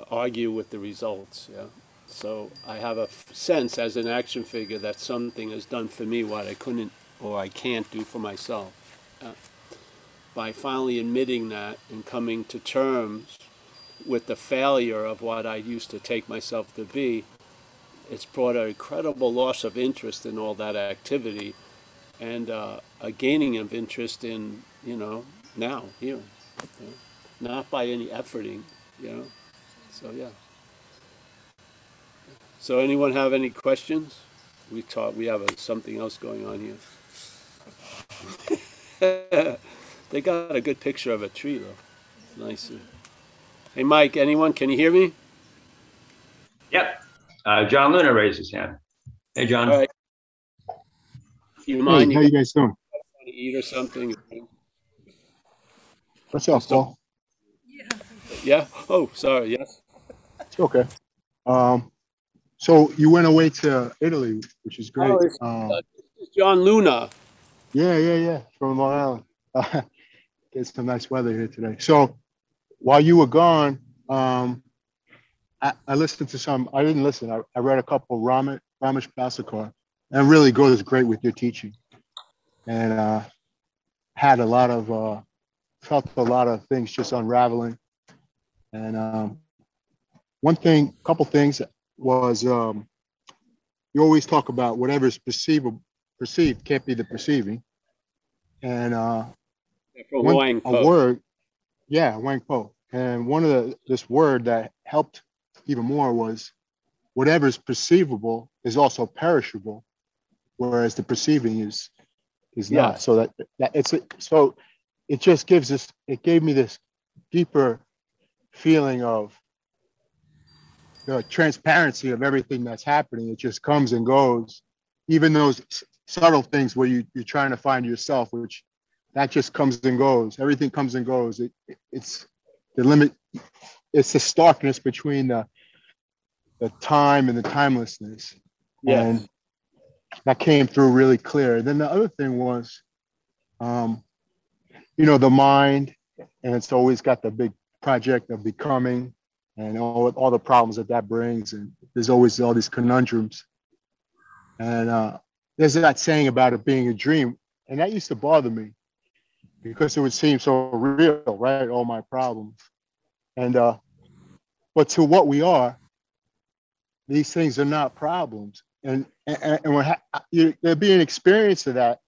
argue with the results. Yeah, so I have a sense as an action figure that something has done for me what I couldn't or I can't do for myself. By finally admitting that and coming to terms with the failure of what I used to take myself to be, it's brought an incredible loss of interest in all that activity, and a gaining of interest in, you know, now, here, you know, not by any efforting, you know. So yeah. So anyone have any questions? We have something else going on here. They got a good picture of a tree though. Nice. Hey Mike, anyone? Can you hear me? Yep. John Luna raised his hand. Hey John. All right. You mind? Hey, how you guys doing? To eat or something? What's up, Paul? Yeah. Yeah. Oh, sorry. Yes. It's okay. So you went away to Italy, which is great. Oh, it's John Luna. Yeah, yeah, yeah. From Long Island. It's some nice weather here today. So while you were gone, I listened to some. I didn't listen. I read a couple of Ramesh Basakar, and really good is great with your teaching, and had a lot of felt a lot of things just unraveling. And one thing, a couple things was you always talk about whatever is perceived can't be the perceiving, and. Huangbo. And one of this word that helped even more was whatever's perceivable is also perishable, whereas the perceiving is not. So that it's so it just gives us. It gave me this deeper feeling of the transparency of everything that's happening. It just comes and goes, even those subtle things where you're trying to find yourself, which. That just comes and goes. Everything comes and goes. It's the limit. It's the starkness between the time and the timelessness. Yes. And that came through really clear. Then the other thing was, you know, the mind, and it's always got the big project of becoming and all the problems that brings. And there's always all these conundrums. And there's that saying about it being a dream. And that used to bother me. Because it would seem so real, right? All my problems. And, but to what we are, these things are not problems. And there'd be an experience of that,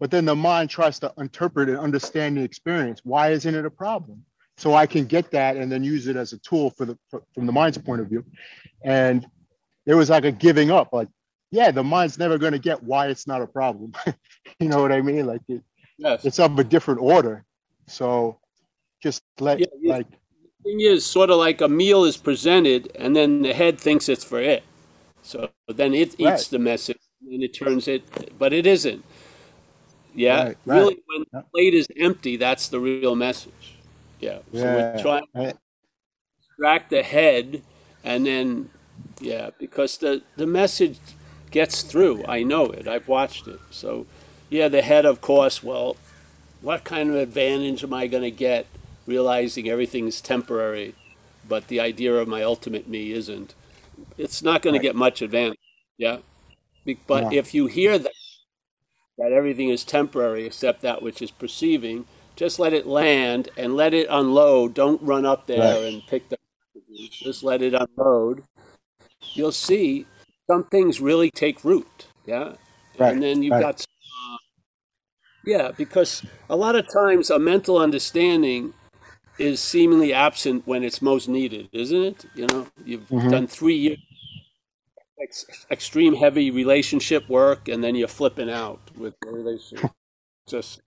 but then the mind tries to interpret and understand the experience. Why isn't it a problem? So I can get that and then use it as a tool from the mind's point of view. And there was like a giving up, like, yeah, the mind's never going to get why it's not a problem. You know what I mean? Like it. Yes. It's of a different order. So just like the thing is sort of like a meal is presented and then the head thinks it's for it. So then it eats the message and it turns it, but it isn't. Yeah. Right. Really when the plate is empty, that's the real message. Yeah. So we're trying to distract the head and then because the message gets through. I know it. I've watched it. So yeah, the head, of course, well, what kind of advantage am I going to get realizing everything's temporary, but the idea of my ultimate me isn't? It's not going to get much advantage, But if you hear that everything is temporary except that which is perceiving, just let it land and let it unload. Don't run up there and pick the messages. Just let it unload. You'll see some things really take root, And then you've got... Yeah, because a lot of times a mental understanding is seemingly absent when it's most needed, isn't it? You know, you've done 3 years extreme heavy relationship work, and then you're flipping out with the relationship. Just,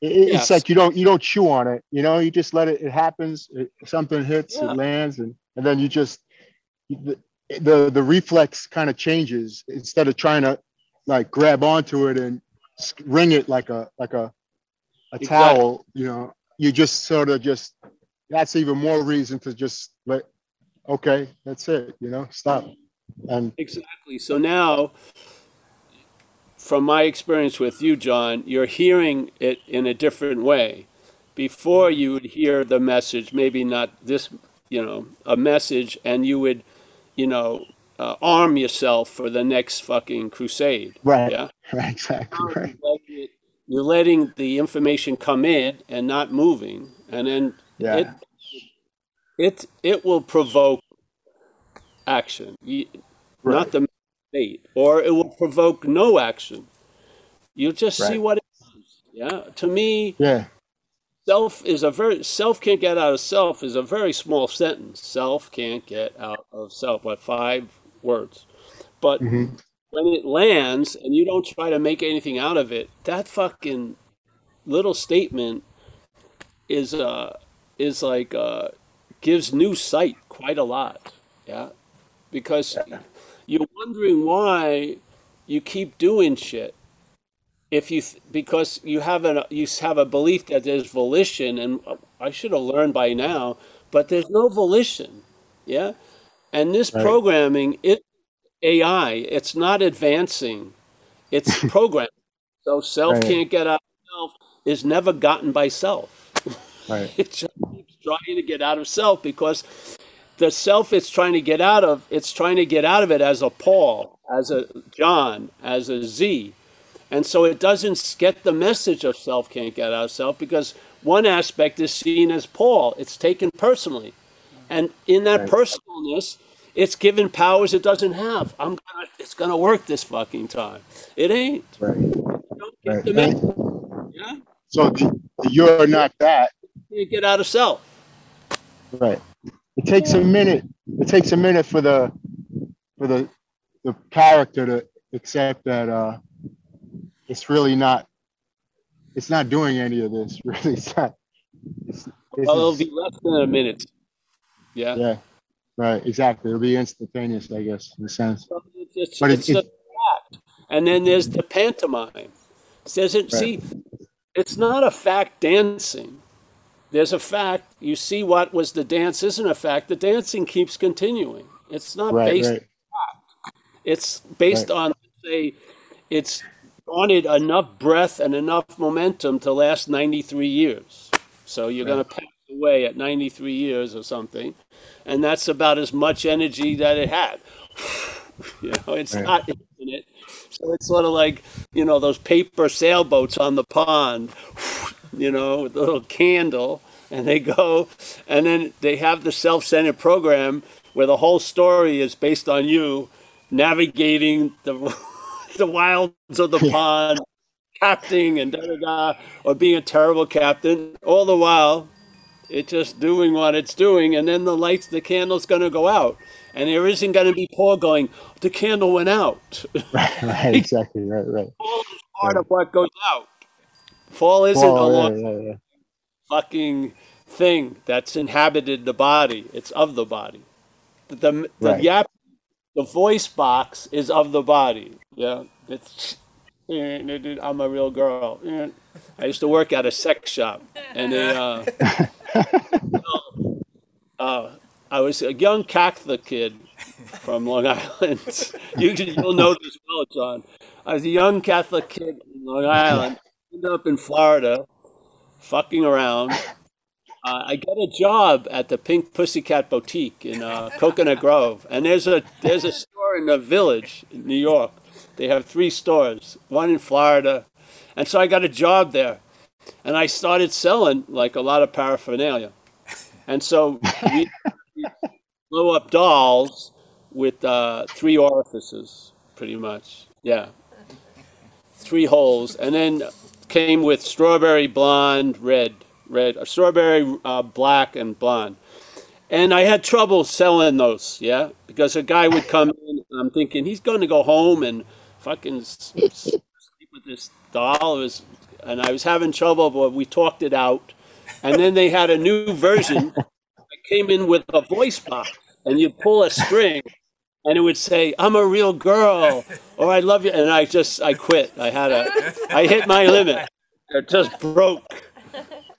It's like you don't chew on it. You know, you just let it. It happens. Something hits. It lands, and then you just the reflex kind of changes instead of trying to. Like grab onto it and wring it like a towel, you know, you just sort of just, that's even more reason to just let, okay, that's it, you know, stop. And exactly. So now, from my experience with you, John, you're hearing it in a different way. Before, you would hear the message, maybe not this, you know, a message, and you would, you know, arm yourself for the next fucking crusade. Right. Yeah? Right, exactly. Right. You're letting the information come in and not moving, and then yeah. It will provoke action, not the state, or it will provoke no action. You'll just see what it is. Yeah. To me, self can't get out of self is a very small sentence. Self can't get out of self, but 5 words. But when it lands and you don't try to make anything out of it, that fucking little statement is like gives new sight quite a lot. Yeah, because you're wondering why you keep doing shit because you have a belief that there's volition, and I should have learned by now, but there's no volition. Yeah, and this programming, it AI, it's not advancing, it's programming. So self can't get out of self is never gotten by self. Right. It just keeps trying to get out of self because the self it's trying to get out of, it's trying to get out of it as a Paul, as a John, as a Z. And so it doesn't get the message of self can't get out of self because one aspect is seen as Paul. It's taken personally. And in that personalness, it's given powers it doesn't have. It's gonna work this fucking time. It ain't. Right. You don't get the message. Yeah? So you're not that. You get out of self. Right. It takes a minute. It takes a minute for the character to accept that it's really not. It's not doing any of this. Really, it's not. It'll be less than a minute. Yeah. Yeah. Right. Exactly. It'll be instantaneous, I guess, in a sense. So it's a fact, and then there's the pantomime. See, it's not a fact dancing. There's a fact. You see what was the dance isn't a fact. The dancing keeps continuing. It's not based on fact. It's based on, say, it's wanted enough breath and enough momentum to last 93 years. So you're going to pass away at 93 years or something. And that's about as much energy that it had. You know, it's not infinite. So it's sort of like, you know, those paper sailboats on the pond. You know, with a little candle, and they go, and then they have the self-centered program where the whole story is based on you navigating the wilds of the pond, captaining and da-da-da, or being a terrible captain, all the while it's just doing what it's doing, and then the candle's going to go out, and there isn't going to be Paul going, the candle went out. Right, exactly, right. Paul is part of what goes out. Paul isn't a long fucking thing that's inhabited the body. It's of the body. The voice box is of the body. Yeah, it's I'm a real girl. I used to work at a sex shop, and they, I was a young Catholic kid from Long Island. You'll know this well, John. I was a young Catholic kid in Long Island. Up in Florida, fucking around. I got a job at the Pink Pussycat Boutique in Coconut Grove, and there's a store in the Village in New York. They have 3 stores, one in Florida, and so I got a job there, and I started selling like a lot of paraphernalia, and so we blow up dolls with 3 orifices, pretty much, 3 holes, and then came with strawberry blonde, red, strawberry black and blonde. And I had trouble selling those, because a guy would come in, and I'm thinking, he's going to go home and fucking sleep with this doll. And I was having trouble, but we talked it out. And then they had a new version. I came in with a voice box, and you pull a string, and it would say, "I'm a real girl," or "I love you," and I quit. I hit my limit. It just broke.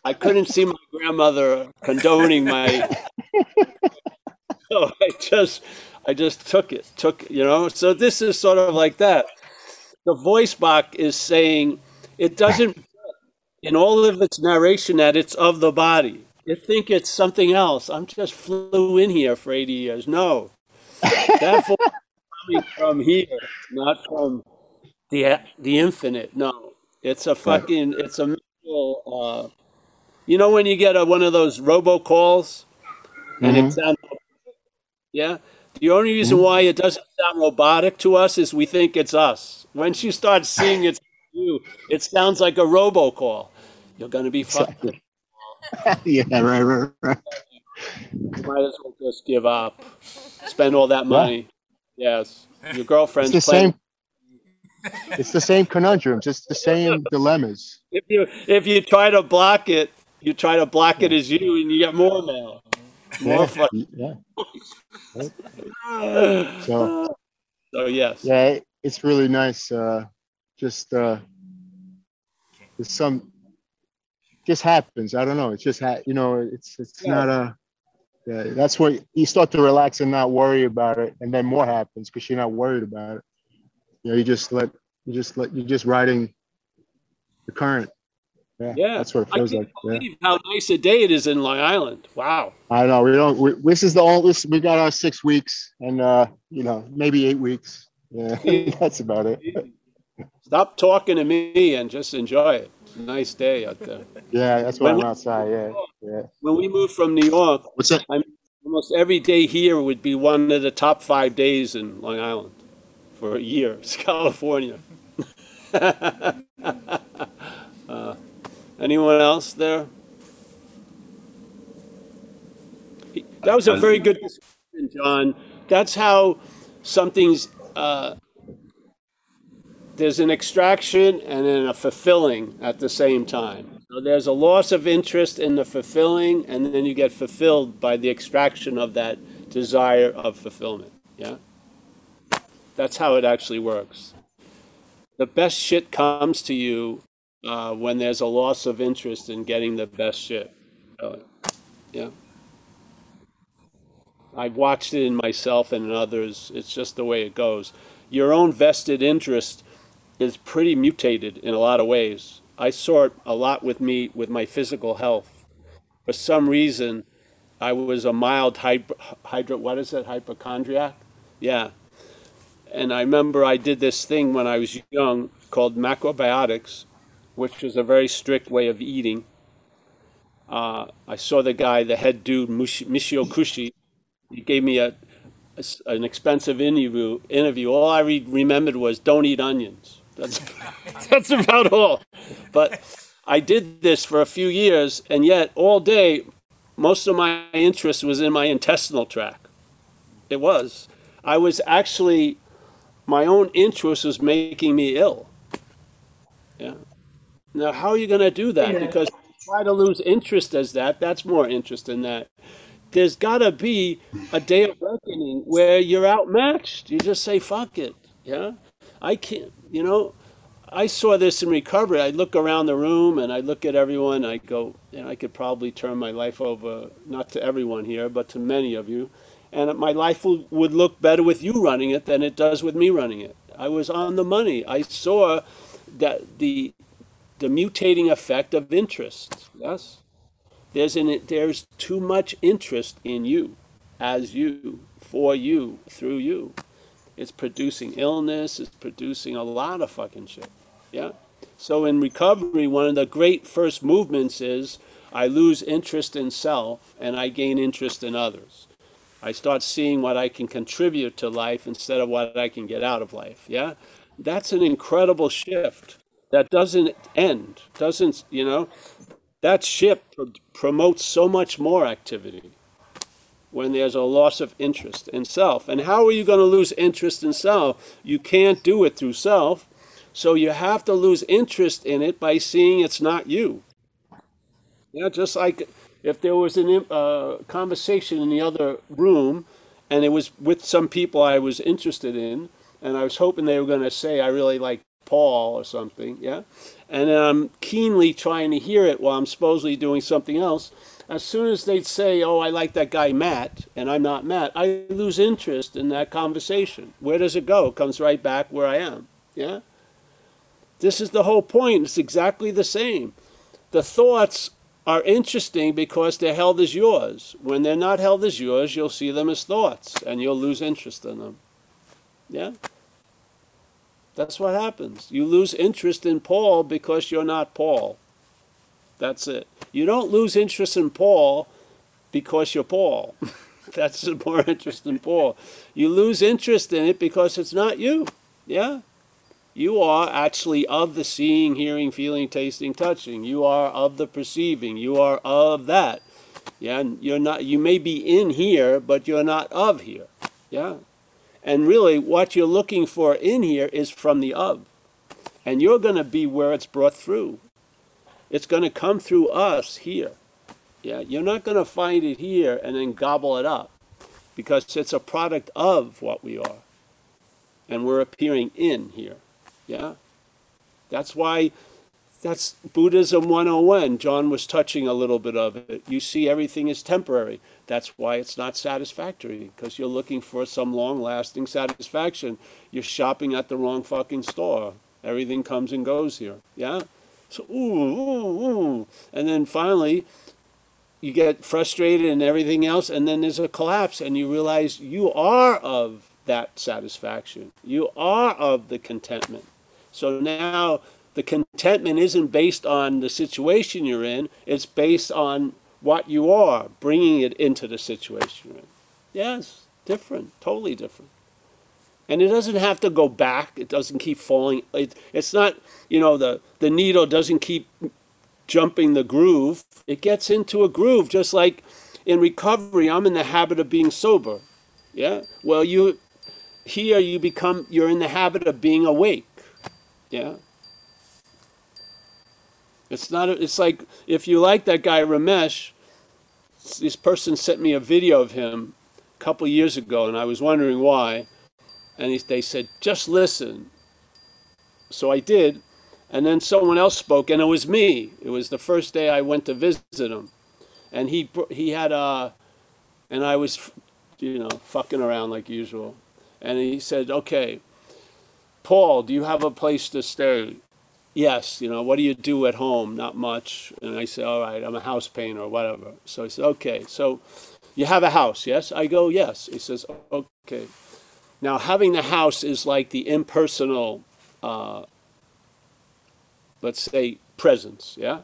I couldn't see my grandmother condoning my. So I just took it, you know. So this is sort of like that. The voice box is saying it doesn't, in all of its narration, that it's of the body. You think it's something else. I'm just flew in here for 80 years. No, that voice is coming from here, not from the infinite. No, it's a fucking, it's a mental. You know when you get one of those robocalls, and it sounds. Yeah. The only reason why it doesn't sound robotic to us is we think it's us. Once you start seeing it's you, it sounds like a robocall. You're going to be fucked. Yeah, right. You might as well just give up. Spend all that money. Yeah. Yes. Your girlfriend's it's the same conundrum, just the same dilemmas. If you try to block it, it as you, and you get more mail. More fun. Yeah. So yes. Yeah, it's really nice. Just happens. I don't know. It's just it's not a. Yeah, that's what you start to relax and not worry about it, and then more happens because you're not worried about it. You know, you're just riding the current. Yeah, that's what it feels like. I can't believe how nice a day it is in Long Island. Wow. I know we don't. This is the oldest. We got our 6 weeks, and maybe 8 weeks. Yeah, that's about it. Stop talking to me and just enjoy it. It's a nice day out there. Yeah, that's why I'm outside. Yeah. When we moved from New York, what's that? I mean, almost every day here would be one of the top 5 days in Long Island for a year. It's California. Anyone else there? That was a very good discussion, John. That's how something's, there's an extraction and then a fulfilling at the same time. So there's a loss of interest in the fulfilling, and then you get fulfilled by the extraction of that desire of fulfillment. Yeah? That's how it actually works. The best shit comes to you when there's a loss of interest in getting the best shit. Yeah. I've watched it in myself and in others. It's just the way it goes. Your own vested interest is pretty mutated in a lot of ways. I saw it a lot with me, with my physical health. For some reason, I was a mild hypochondriac? Yeah. And I remember I did this thing when I was young called macrobiotics, which is a very strict way of eating. I saw the guy, the head dude, Michio Kushi. He gave me an expensive interview. All I remembered was, don't eat onions. That's about all. But I did this for a few years, and yet all day, most of my interest was in my intestinal tract. It was. I was actually, my own interest was making me ill. Yeah. Now, how are you going to do that? Yeah. Because try to lose interest as that. That's more interest in that. There's got to be a day of reckoning where you're outmatched. You just say, fuck it. Yeah. I can't, you know, I saw this in recovery. I look around the room and I look at everyone. I go, you know, I could probably turn my life over, not to everyone here, but to many of you. And my life would look better with you running it than it does with me running it. I was on the money. I saw that the mutating effect of interest. Yes, there's too much interest in you, as you, for you, through you. It's producing illness. It's producing a lot of fucking shit. Yeah. So in recovery, one of the great first movements is I lose interest in self and I gain interest in others. I start seeing what I can contribute to life instead of what I can get out of life. Yeah. That's an incredible shift. That doesn't end, that ship promotes so much more activity when there's a loss of interest in self. And how are you going to lose interest in self? You can't do it through self. So you have to lose interest in it by seeing it's not you. Yeah, just like if there was a conversation in the other room And it was with some people I was interested in, and I was hoping they were going to say, I really like Paul or something, yeah? And I'm keenly trying to hear it while I'm supposedly doing something else. As soon as they'd say, oh, I like that guy Matt, and I'm not Matt, I lose interest in that conversation. Where does it go? It comes right back where I am, yeah? This is the whole point. It's exactly the same. The thoughts are interesting because they're held as yours. When they're not held as yours, you'll see them as thoughts, and you'll lose interest in them. Yeah? That's what happens. You lose interest in Paul because you're not Paul. That's it. You don't lose interest in Paul because you're Paul. That's more interest in Paul. You lose interest in it because it's not you. Yeah? You are actually of the seeing, hearing, feeling, tasting, touching. You are of the perceiving. You are of that. Yeah? And you're not, you may be in here, but you're not of here. Yeah? And really, what you're looking for in here is from the of. And you're going to be where it's brought through. It's going to come through us here. Yeah, you're not going to find it here and then gobble it up. Because it's a product of what we are. And we're appearing in here. Yeah? That's why, that's Buddhism 101. John was touching a little bit of it. You see everything is temporary. That's why it's not satisfactory, because you're looking for some long-lasting satisfaction. You're shopping at the wrong fucking store. Everything comes and goes here, yeah? So, ooh. And then finally, you get frustrated and everything else, and then there's a collapse, and you realize you are of that satisfaction. You are of the contentment. So now the contentment isn't based on the situation you're in. It's based on what you are, bringing it into the situation. Yes, different, totally different. And it doesn't have to go back. It doesn't keep falling. It's not, you know, the needle doesn't keep jumping the groove. It gets into a groove, just like in recovery, I'm in the habit of being sober. Yeah? Well, you're in the habit of being awake. Yeah? It's not. It's like, if you like that guy Ramesh, this person sent me a video of him a couple years ago, and I was wondering why. And they said, just listen. So I did, and then someone else spoke, and it was me. It was the first day I went to visit him, and he had a, and I was, you know, fucking around like usual, and he said, okay, Paul, do you have a place to stay? Yes, you know, what do you do at home? Not much. And I say, all right, I'm a house painter or whatever. So he said, okay, so you have a house, yes? I go, yes. He says, okay. Now, having the house is like the impersonal, let's say, presence, yeah?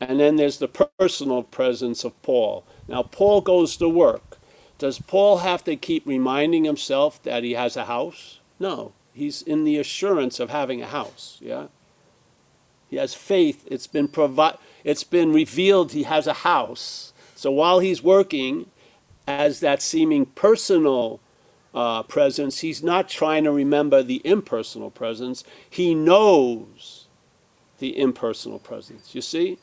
And then there's the personal presence of Paul. Now, Paul goes to work. Does Paul have to keep reminding himself that he has a house? No, he's in the assurance of having a house, yeah? He has faith. It's been revealed he has a house. So while he's working as that seeming personal presence, he's not trying to remember the impersonal presence. He knows the impersonal presence. You see?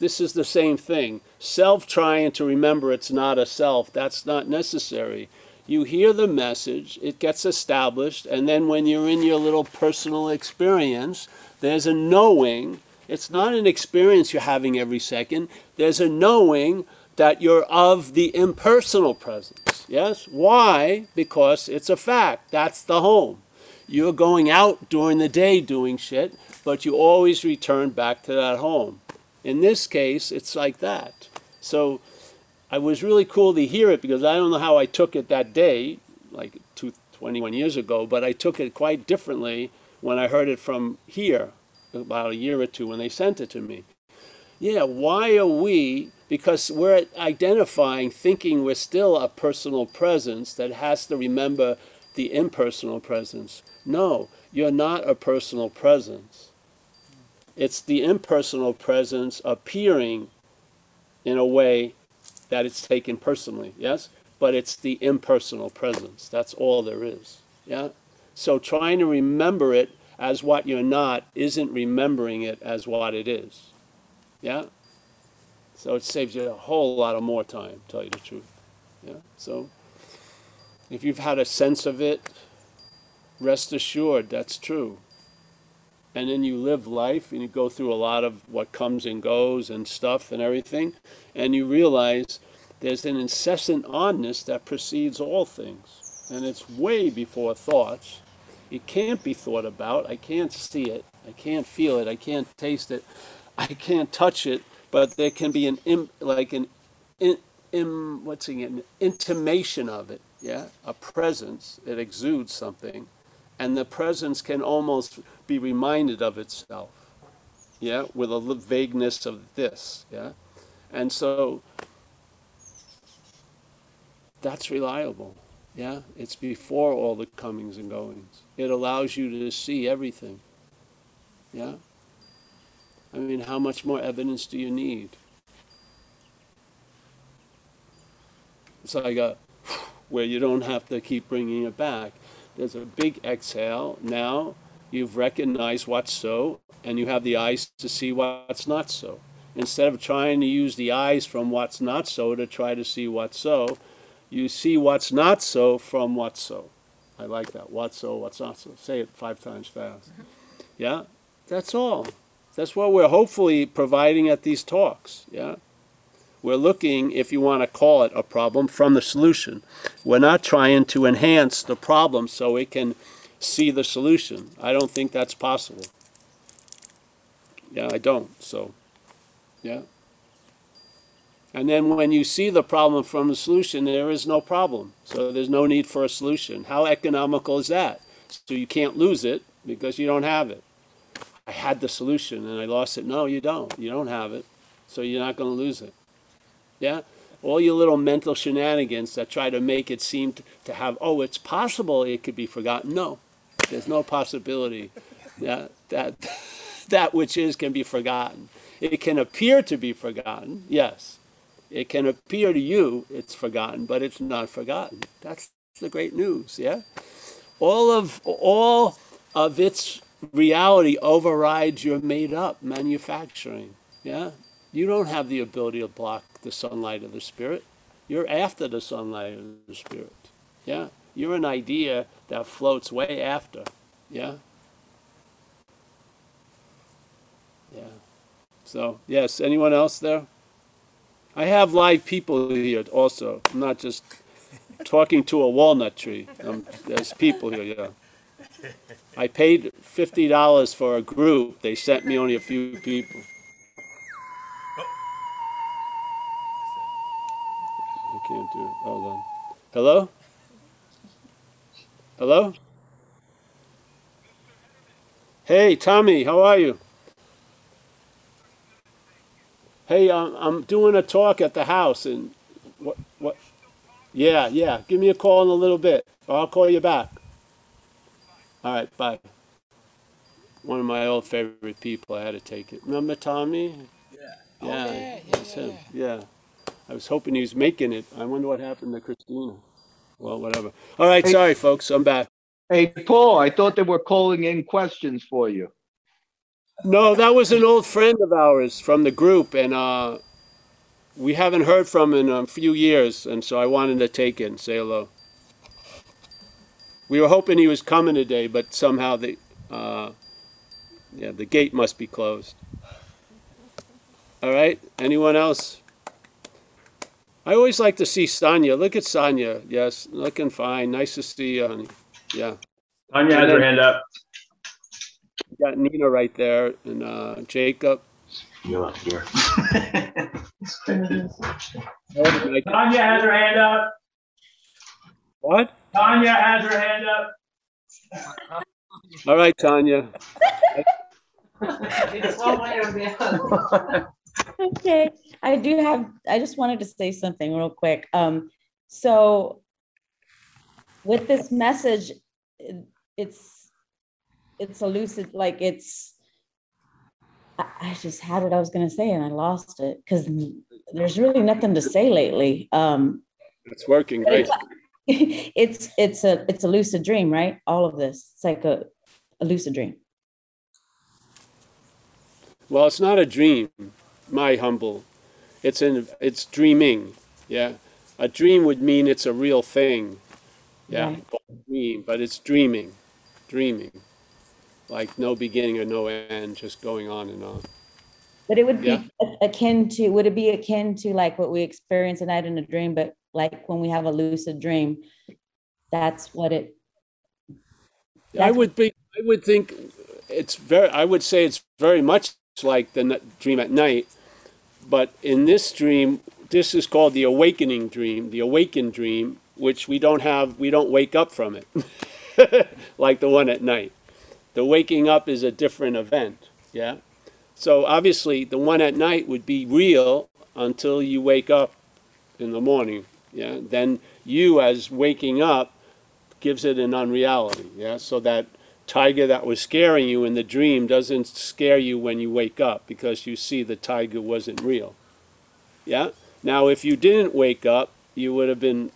This is the same thing. Self trying to remember it's not a self. That's not necessary. You hear the message. It gets established. And then when you're in your little personal experience, there's a knowing. It's not an experience you're having every second. There's a knowing that you're of the impersonal presence. Yes? Why? Because it's a fact. That's the home. You're going out during the day doing shit, but you always return back to that home. In this case, it's like that. So it was really cool to hear it, because I don't know how I took it that day, like 21 years ago, but I took it quite differently when I heard it from here, about a year or two, when they sent it to me. Yeah, why are we, because we're identifying, thinking we're still a personal presence that has to remember the impersonal presence. No, you're not a personal presence. It's the impersonal presence appearing in a way that it's taken personally, yes? But it's the impersonal presence. That's all there is, yeah? So trying to remember it as what you're not isn't remembering it as what it is. Yeah? So it saves you a whole lot of more time, to tell you the truth. Yeah? So If you've had a sense of it, rest assured that's true. And then you live life and you go through a lot of what comes and goes and stuff and everything, and you realize there's an incessant onness that precedes all things, and it's way before thoughts. It can't be thought about. I can't see it, I can't feel it, I can't taste it, I can't touch it, but there can be an intimation of it, yeah, a presence. It exudes something, and the presence can almost be reminded of itself, yeah, with a vagueness of this, yeah. And so that's reliable, yeah. It's before all the comings and goings. It allows you to see everything, yeah. I mean, how much more evidence do you need? It's like a, where you don't have to keep bringing it back. There's a big exhale. Now you've recognized what's so, and you have the eyes to see what's not so. Instead of trying to use the eyes from what's not so to try to see what's so, you see what's not so from what's so. I like that. What's so, what's not so. Say it 5 times fast. Yeah? That's all. That's what we're hopefully providing at these talks, yeah? We're looking, if you want to call it a problem, from the solution. We're not trying to enhance the problem so it can see the solution. I don't think that's possible. Yeah, I don't, so, yeah. And then when you see the problem from the solution, there is no problem. So there's no need for a solution. How economical is that? So you can't lose it because you don't have it. I had the solution and I lost it. No, you don't. You don't have it. So you're not going to lose it. Yeah? All your little mental shenanigans that try to make it seem to have, oh, it's possible it could be forgotten. No. There's no possibility that which is can be forgotten. It can appear to be forgotten. Yes. It can appear to you it's forgotten, but it's not forgotten. That's the great news, yeah? All of its reality overrides your made-up manufacturing, yeah? You don't have the ability to block the sunlight of the spirit. You're after the sunlight of the spirit, yeah? You're an idea that floats way after, yeah? Yeah. So, yes, anyone else there? I have live people here also. I'm not just talking to a walnut tree. There's people here, yeah. I paid $50 for a group. They sent me only a few people. I can't do it. Hold on. Hello? Hello? Hey, Tommy, how are you? Hey, I'm doing a talk at the house, and what? Yeah. Give me a call in a little bit, or I'll call you back. All right, bye. One of my old favorite people, I had to take it. Remember Tommy? Yeah. Oh, yeah, that's him. Yeah. I was hoping he was making it. I wonder what happened to Christina. Well, whatever. All right, hey, sorry, folks. I'm back. Hey, Paul, I thought they were calling in questions for you. No, that was an old friend of ours from the group, and we haven't heard from him in a few years, and so I wanted to take it and say hello. We were hoping he was coming today, but somehow the gate must be closed. All right, anyone else? I always like to see Sonya. Look at Sonya. Yes, looking fine. Nice to see you, honey. Yeah. Sonya has her hand up. We got Nina right there, and Jacob. You're up here. Tanya has her hand up. What? Tanya has her hand up. All right, Tanya. Okay. I just wanted to say something real quick. So with this message, it's elusive, like it's, I just had what I was going to say and I lost it because there's really nothing to say lately. It's working, right? It's a lucid dream, right? All of this, it's like a lucid dream. Well, it's not a dream, my humble. It's dreaming. Yeah, a dream would mean it's a real thing. Yeah, dream, but it's dreaming, like no beginning or no end, just going on and on. But it would be akin to, would it be akin to like what we experience a night in a dream, but like when we have a lucid dream, that's what it. I would think it's very, I would say it's very much like the dream at night, but in this dream, this is called the awakening dream, the awakened dream, which we don't have, we don't wake up from it, like the one at night. The waking up is a different event, yeah? So obviously the one at night would be real until you wake up in the morning, yeah? Then you as waking up gives it an unreality, yeah? So that tiger that was scaring you in the dream doesn't scare you when you wake up because you see the tiger wasn't real, yeah? Now if you didn't wake up, you would have been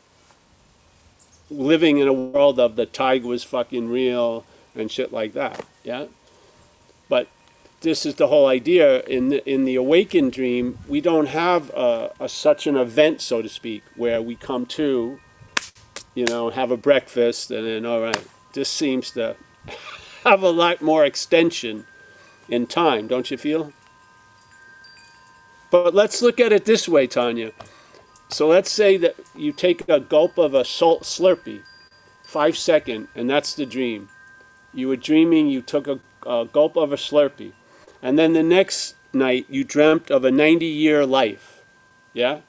living in a world of the tiger was fucking real and shit like that, yeah? But this is the whole idea. In the awakened dream, we don't have such an event, so to speak, where we come to, you know, have a breakfast and then, all right, this seems to have a lot more extension in time, don't you feel? But let's look at it this way, Tanya. So let's say that you take a gulp of a salt Slurpee, 5 second, and that's the dream. You were dreaming, you took a gulp of a Slurpee. And then the next night, you dreamt of a 90-year life, yeah?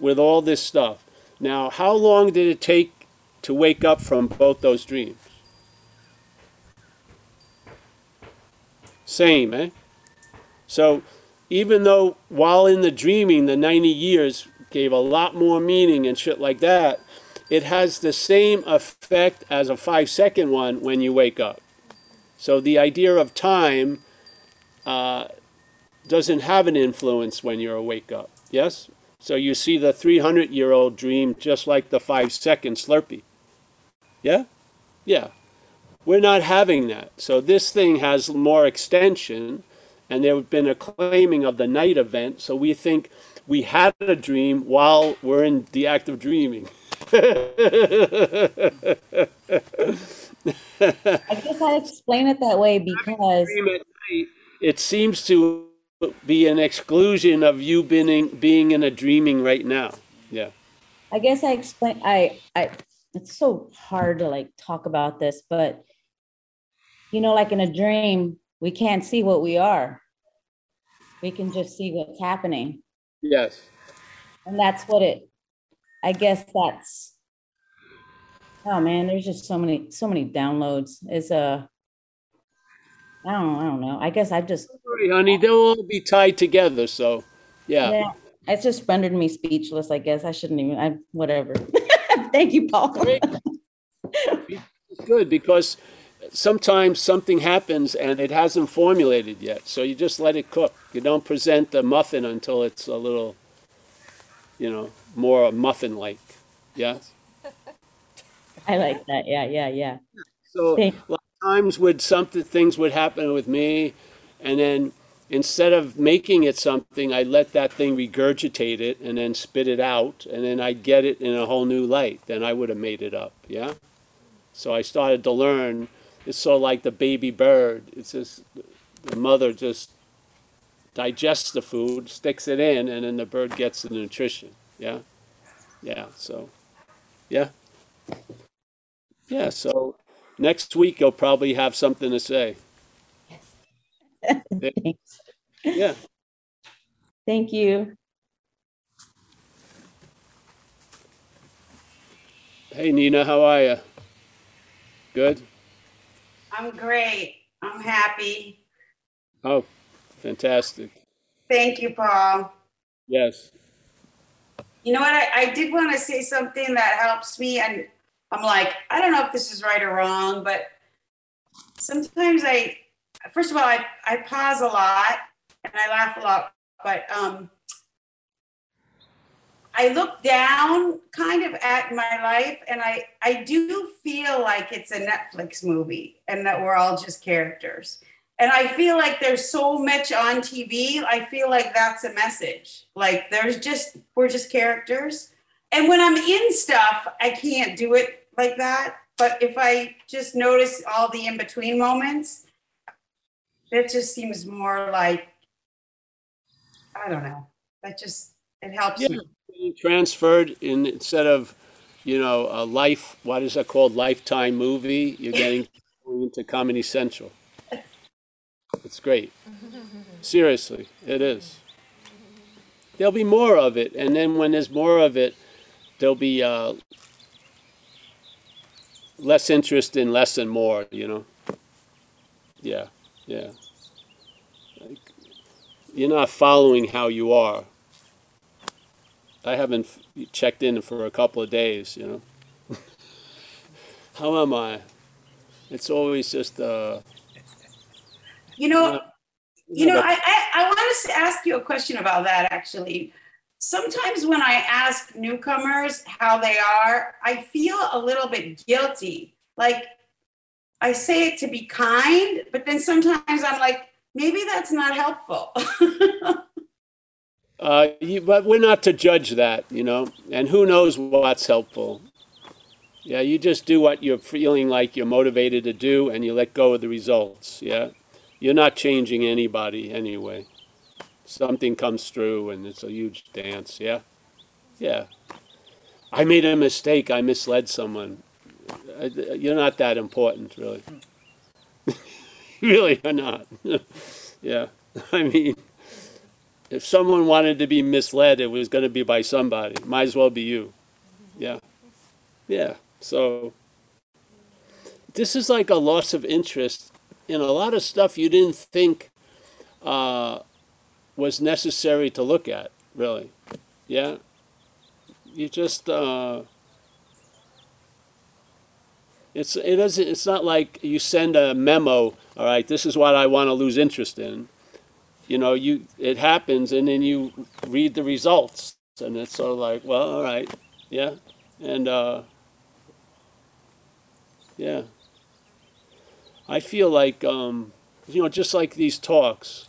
With all this stuff. Now, how long did it take to wake up from both those dreams? Same, eh? So even though while in the dreaming, the 90 years gave a lot more meaning and shit like that, it has the same effect as a 5 second one when you wake up. So the idea of time doesn't have an influence when you're awake up, yes? So you see the 300-year-old dream just like the 5 second Slurpee, yeah? Yeah, we're not having that. So this thing has more extension and there have been a claiming of the night event, so we think we had a dream while we're in the act of dreaming. I guess I explain it that way because it seems to be an exclusion of you being in a dreaming right now. Yeah. I guess I explain. It's so hard to like talk about this, but you know, like in a dream, we can't see what we are. We can just see what's happening. Yes. And that's what it, I guess that's, oh man, there's just so many downloads. It's I don't know. I guess I just. Don't worry, honey, they'll all be tied together. So yeah. It's just rendered me speechless, I guess. I shouldn't even, whatever. Thank you, Paul. It's good because sometimes something happens and it hasn't formulated yet. So you just let it cook. You don't present the muffin until it's a little, you know, more muffin-like. Yeah? I like that. Yeah. So a lot of times things would happen with me. And then instead of making it something, I let that thing regurgitate it and then spit it out. And then I'd get it in a whole new light. Then I would have made it up. Yeah? So I started to learn. It's sort of like the baby bird. It's just the mother just digests the food, sticks it in, and then the bird gets the nutrition. Yeah? Yeah. So, yeah. Yeah. So next week, you'll probably have something to say. Thanks. Yeah. Thank you. Hey, Nina, how are you? Good? I'm great. I'm happy. Oh, fantastic. Thank you, Paul. Yes. You know what? I did want to say something that helps me. And I'm like, I don't know if this is right or wrong, but sometimes first of all, I pause a lot and I laugh a lot, but I look down kind of at my life and I do feel like it's a Netflix movie and that we're all just characters. And I feel like there's so much on TV. I feel like that's a message. Like we're just characters. And when I'm in stuff, I can't do it like that. But if I just notice all the in-between moments, that just seems more like, I don't know. That just, it helps me. Being transferred in, instead of, you know, a life, what is that called? Lifetime movie. You're getting into Comedy Central. It's great. Seriously, it is. There'll be more of it. And then when there's more of it, there'll be less interest in less and more, you know? Yeah, yeah. Like, you're not following how you are. I haven't checked in for a couple of days, you know? How am I? It's always just... you know... You know, I want to ask you a question about that, actually. Sometimes when I ask newcomers how they are, I feel a little bit guilty. Like, I say it to be kind, but then sometimes I'm like, maybe that's not helpful. But we're not to judge that, you know, and who knows what's helpful. Yeah, you just do what you're feeling like you're motivated to do, and you let go of the results, yeah? You're not changing anybody anyway. Something comes through and it's a huge dance, yeah? Yeah. I made a mistake, I misled someone. You're not that important, really. Really, you're not. Yeah, I mean, if someone wanted to be misled, it was gonna be by somebody. Might as well be you, yeah? Yeah, so this is like a loss of interest in a lot of stuff you didn't think was necessary to look at, really. Yeah? You just, it's not like you send a memo, all right, this is what I want to lose interest in. You know, it happens, and then you read the results, and it's sort of like, well, all right, yeah? And, yeah. I feel like, you know, just like these talks,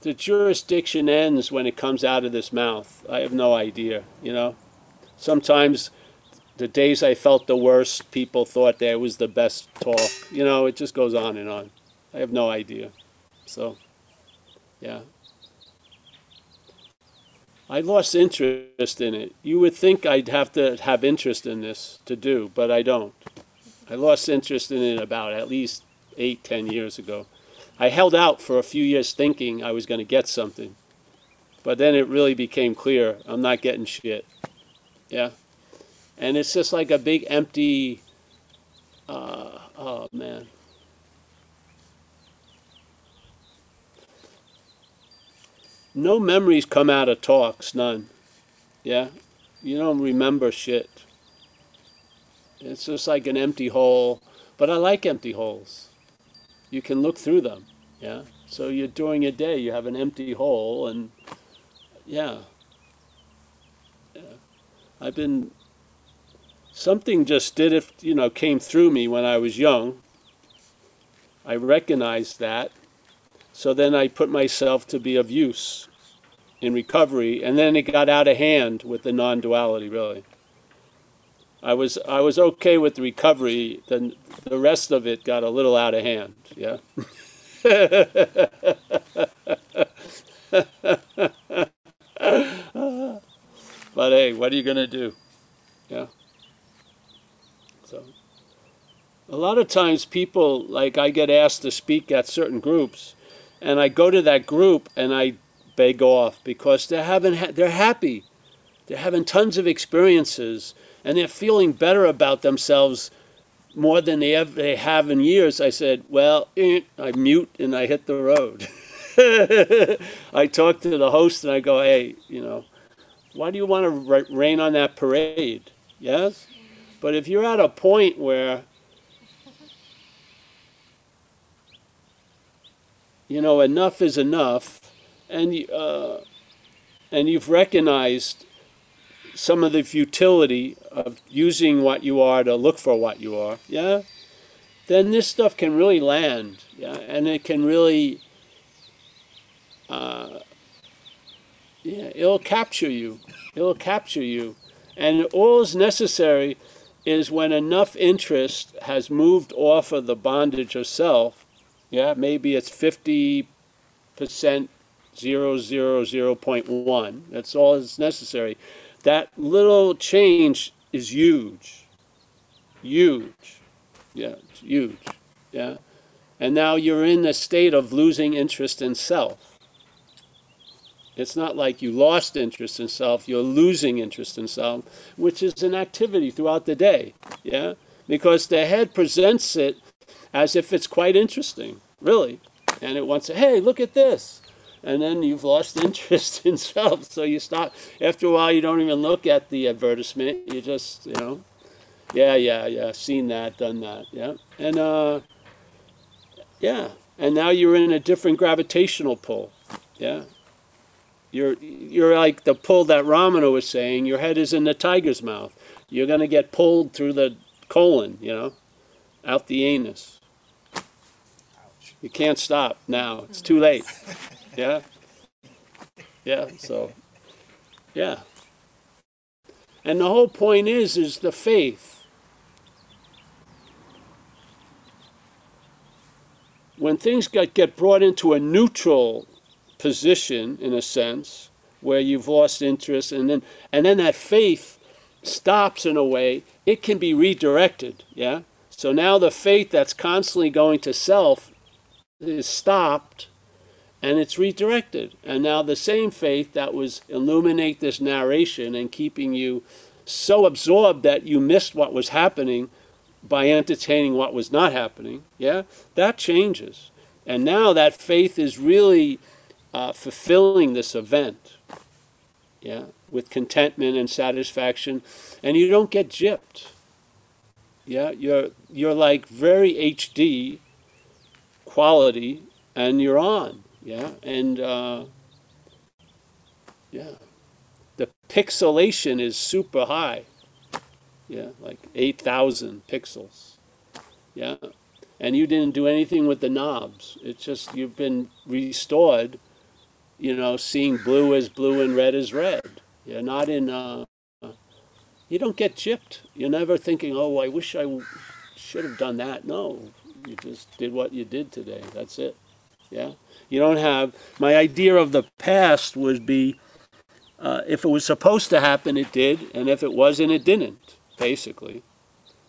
the jurisdiction ends when it comes out of this mouth. I have no idea, you know. Sometimes the days I felt the worst, people thought that it was the best talk. You know, it just goes on and on. I have no idea. So, yeah. I lost interest in it. You would think I'd have to have interest in this to do, but I don't. I lost interest in it about at least 8-10 years ago. I held out for a few years thinking I was going to get something, but then it really became clear I'm not getting shit. Yeah, and it's just like a big empty. Oh man, no memories come out of talks, none. Yeah, you don't remember shit. It's just like an empty hole, but I like empty holes. You can look through them, yeah? So you're during a day, you have an empty hole, and yeah. I've been, something just did it, you know, came through me when I was young. I recognized that. So then I put myself to be of use in recovery, and then it got out of hand with the non-duality, really. I was okay with the recovery, then the rest of it got a little out of hand, yeah? But hey, what are you going to do? Yeah. So, a lot of times people, like I get asked to speak at certain groups, and I go to that group and I beg off because they're happy. They're having tons of experiences, and they're feeling better about themselves more than they have in years. I said, well, I mute and I hit the road. I talk to the host and I go, hey, you know, why do you want to rain on that parade? Yes? But if you're at a point where, you know, enough is enough, and you've recognized some of the futility of using what you are to look for what you are, yeah, then this stuff can really land, yeah, and it can really, yeah, it'll capture you, and all is necessary is when enough interest has moved off of the bondage of self, yeah, maybe it's 50%, 0.1, that's all that's necessary. That little change is huge, huge, yeah, it's huge, yeah. And now you're in a state of losing interest in self. It's not like you lost interest in self, you're losing interest in self, which is an activity throughout the day, yeah? Because the head presents it as if it's quite interesting, really. And it wants to, hey, look at this. And then you've lost interest in self, so you stop. After a while, you don't even look at the advertisement. You just, you know, yeah, seen that, done that, yeah? And, yeah, and now you're in a different gravitational pull, yeah? You're like the pull that Ramana was saying, your head is in the tiger's mouth. You're going to get pulled through the colon, you know, out the anus. You can't stop now. It's too late. Yeah? Yeah, so, yeah. And the whole point is the faith. When things get brought into a neutral position, in a sense, where you've lost interest, and then that faith stops in a way, it can be redirected, yeah? So now the faith that's constantly going to self is stopped, and it's redirected. And now the same faith that was illuminate this narration and keeping you so absorbed that you missed what was happening by entertaining what was not happening, yeah? That changes. And now that faith is really fulfilling this event, yeah, with contentment and satisfaction, and you don't get gypped. Yeah, you're like very HD quality, and you're on. Yeah, and yeah, the pixelation is super high. Yeah, like 8,000 pixels. Yeah, and you didn't do anything with the knobs. It's just you've been restored. You know, seeing blue as blue and red as red. You're not in, you don't get gypped. You're never thinking, oh, I wish I should have done that. No, you just did what you did today. That's it. Yeah? You don't have, my idea of the past would be, if it was supposed to happen, it did, and if it wasn't, it didn't, basically.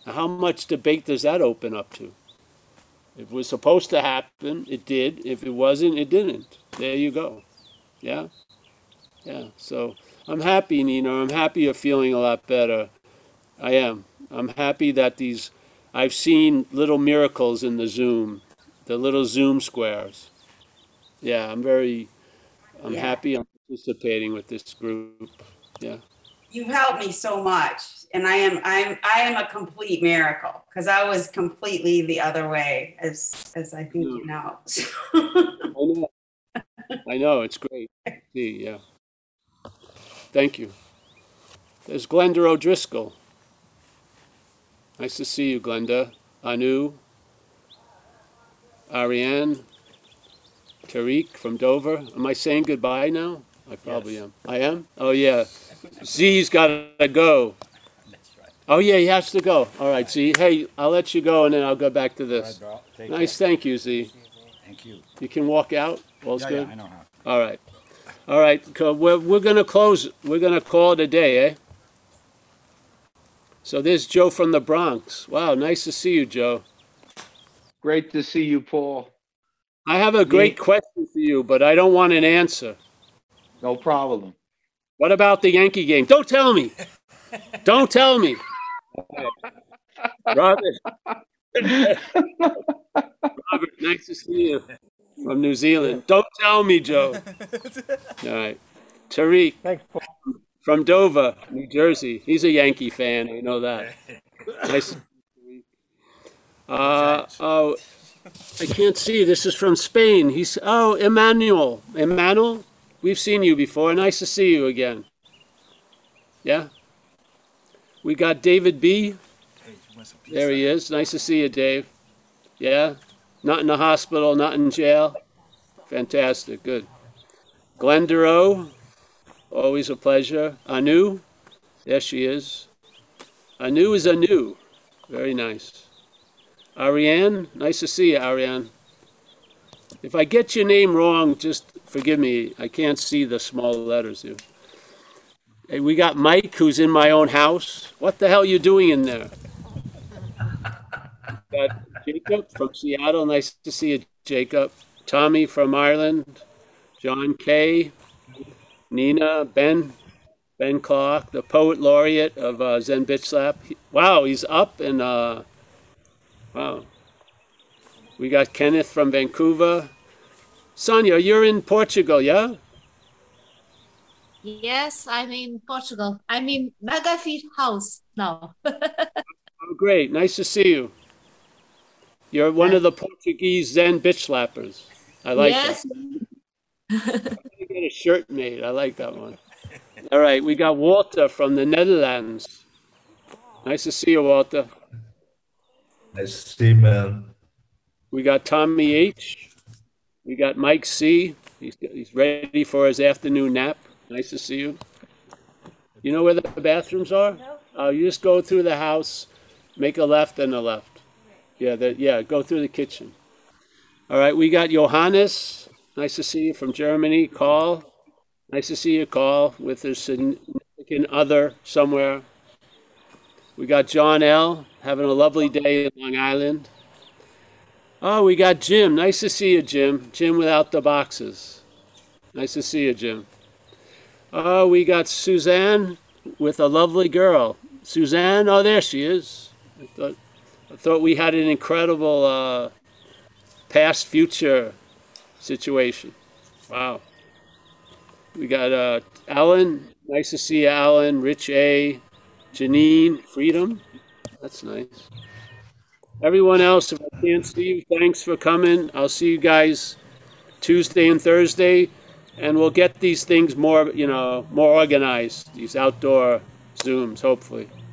Now, how much debate does that open up to? If it was supposed to happen, it did. If it wasn't, it didn't. There you go. Yeah? Yeah. So I'm happy, Nina. I'm happy you're feeling a lot better. I am. I'm happy that these, I've seen little miracles in the Zoom, the little Zoom squares. Yeah, I'm happy I'm participating with this group. Yeah. You've helped me so much. And I am a complete miracle because I was completely the other way, as I think you know. I know, it's great. Yeah. Thank you. There's Glenda O'Driscoll. Nice to see you, Glenda. Anu, Ariane, Tariq from Dover. Am I saying goodbye now? I probably am. I am? Oh, yeah. Z's got to go. That's right. Oh, yeah, he has to go. All right, Z. Hey, I'll let you go, and then I'll go back to this. All right, bro. Nice. Thank you, Z. Thank you. You can walk out. All's good? Yeah, I know how. All right. We're going to close. We're going to call it a day, eh? So there's Joe from the Bronx. Wow, nice to see you, Joe. Great to see you, Paul. I have a great question for you, but I don't want an answer. No problem. What about the Yankee game? Don't tell me. Don't tell me. Robert, nice to see you. From New Zealand. Don't tell me, Joe. All right. Tariq. Thanks, Paul. From Dover, New Jersey. He's a Yankee fan. I know that. Nice. Oh, I can't see. This is from Spain. He's, oh, Emmanuel. Emmanuel, we've seen you before. Nice to see you again. Yeah? We got David B. There he is. Nice to see you, Dave. Yeah? Not in the hospital, not in jail. Fantastic, good. Glendero, always a pleasure. Anu, there she is. Anu is Anu. Very nice. Ariane, nice to see you, Ariane. If I get your name wrong, just forgive me. I can't see the small letters here. Hey, we got Mike, who's in my own house. What the hell are you doing in there? Got Jacob from Seattle. Nice to see you, Jacob. Tommy from Ireland. John Kay. Nina. Ben Clark, the poet laureate of Zen Bitch Slap. Wow, he's up and wow. We got Kenneth from Vancouver. Sonya, you're in Portugal, yeah? Yes, I'm in Portugal. I'm in Magafit house now. Oh, great. Nice to see you. You're one of the Portuguese Zen Bitch Slappers. I like that. I get a shirt made. I like that one. All right, we got Walter from the Netherlands. Nice to see you, Walter. Nice to see you, man. We got Tommy H. We got Mike C. He's ready for his afternoon nap. Nice to see you. You know where the bathrooms are? No. You just go through the house, make a left and a left. Yeah, go through the kitchen. All right, we got Johannes. Nice to see you from Germany. Call. Nice to see you, Call, with his significant other somewhere. We got John L. having a lovely day in Long Island. Oh, we got Jim. Nice to see you, Jim. Jim without the boxes. Nice to see you, Jim. Oh, we got Suzanne with a lovely girl. Suzanne, oh, there she is. I thought we had an incredible past-future situation. Wow. We got Alan. Nice to see you, Alan. Rich A. Janine. Freedom. That's nice. Everyone else, if I can't see you, thanks for coming. I'll see you guys Tuesday and Thursday, and we'll get these things more organized, these outdoor Zooms, hopefully.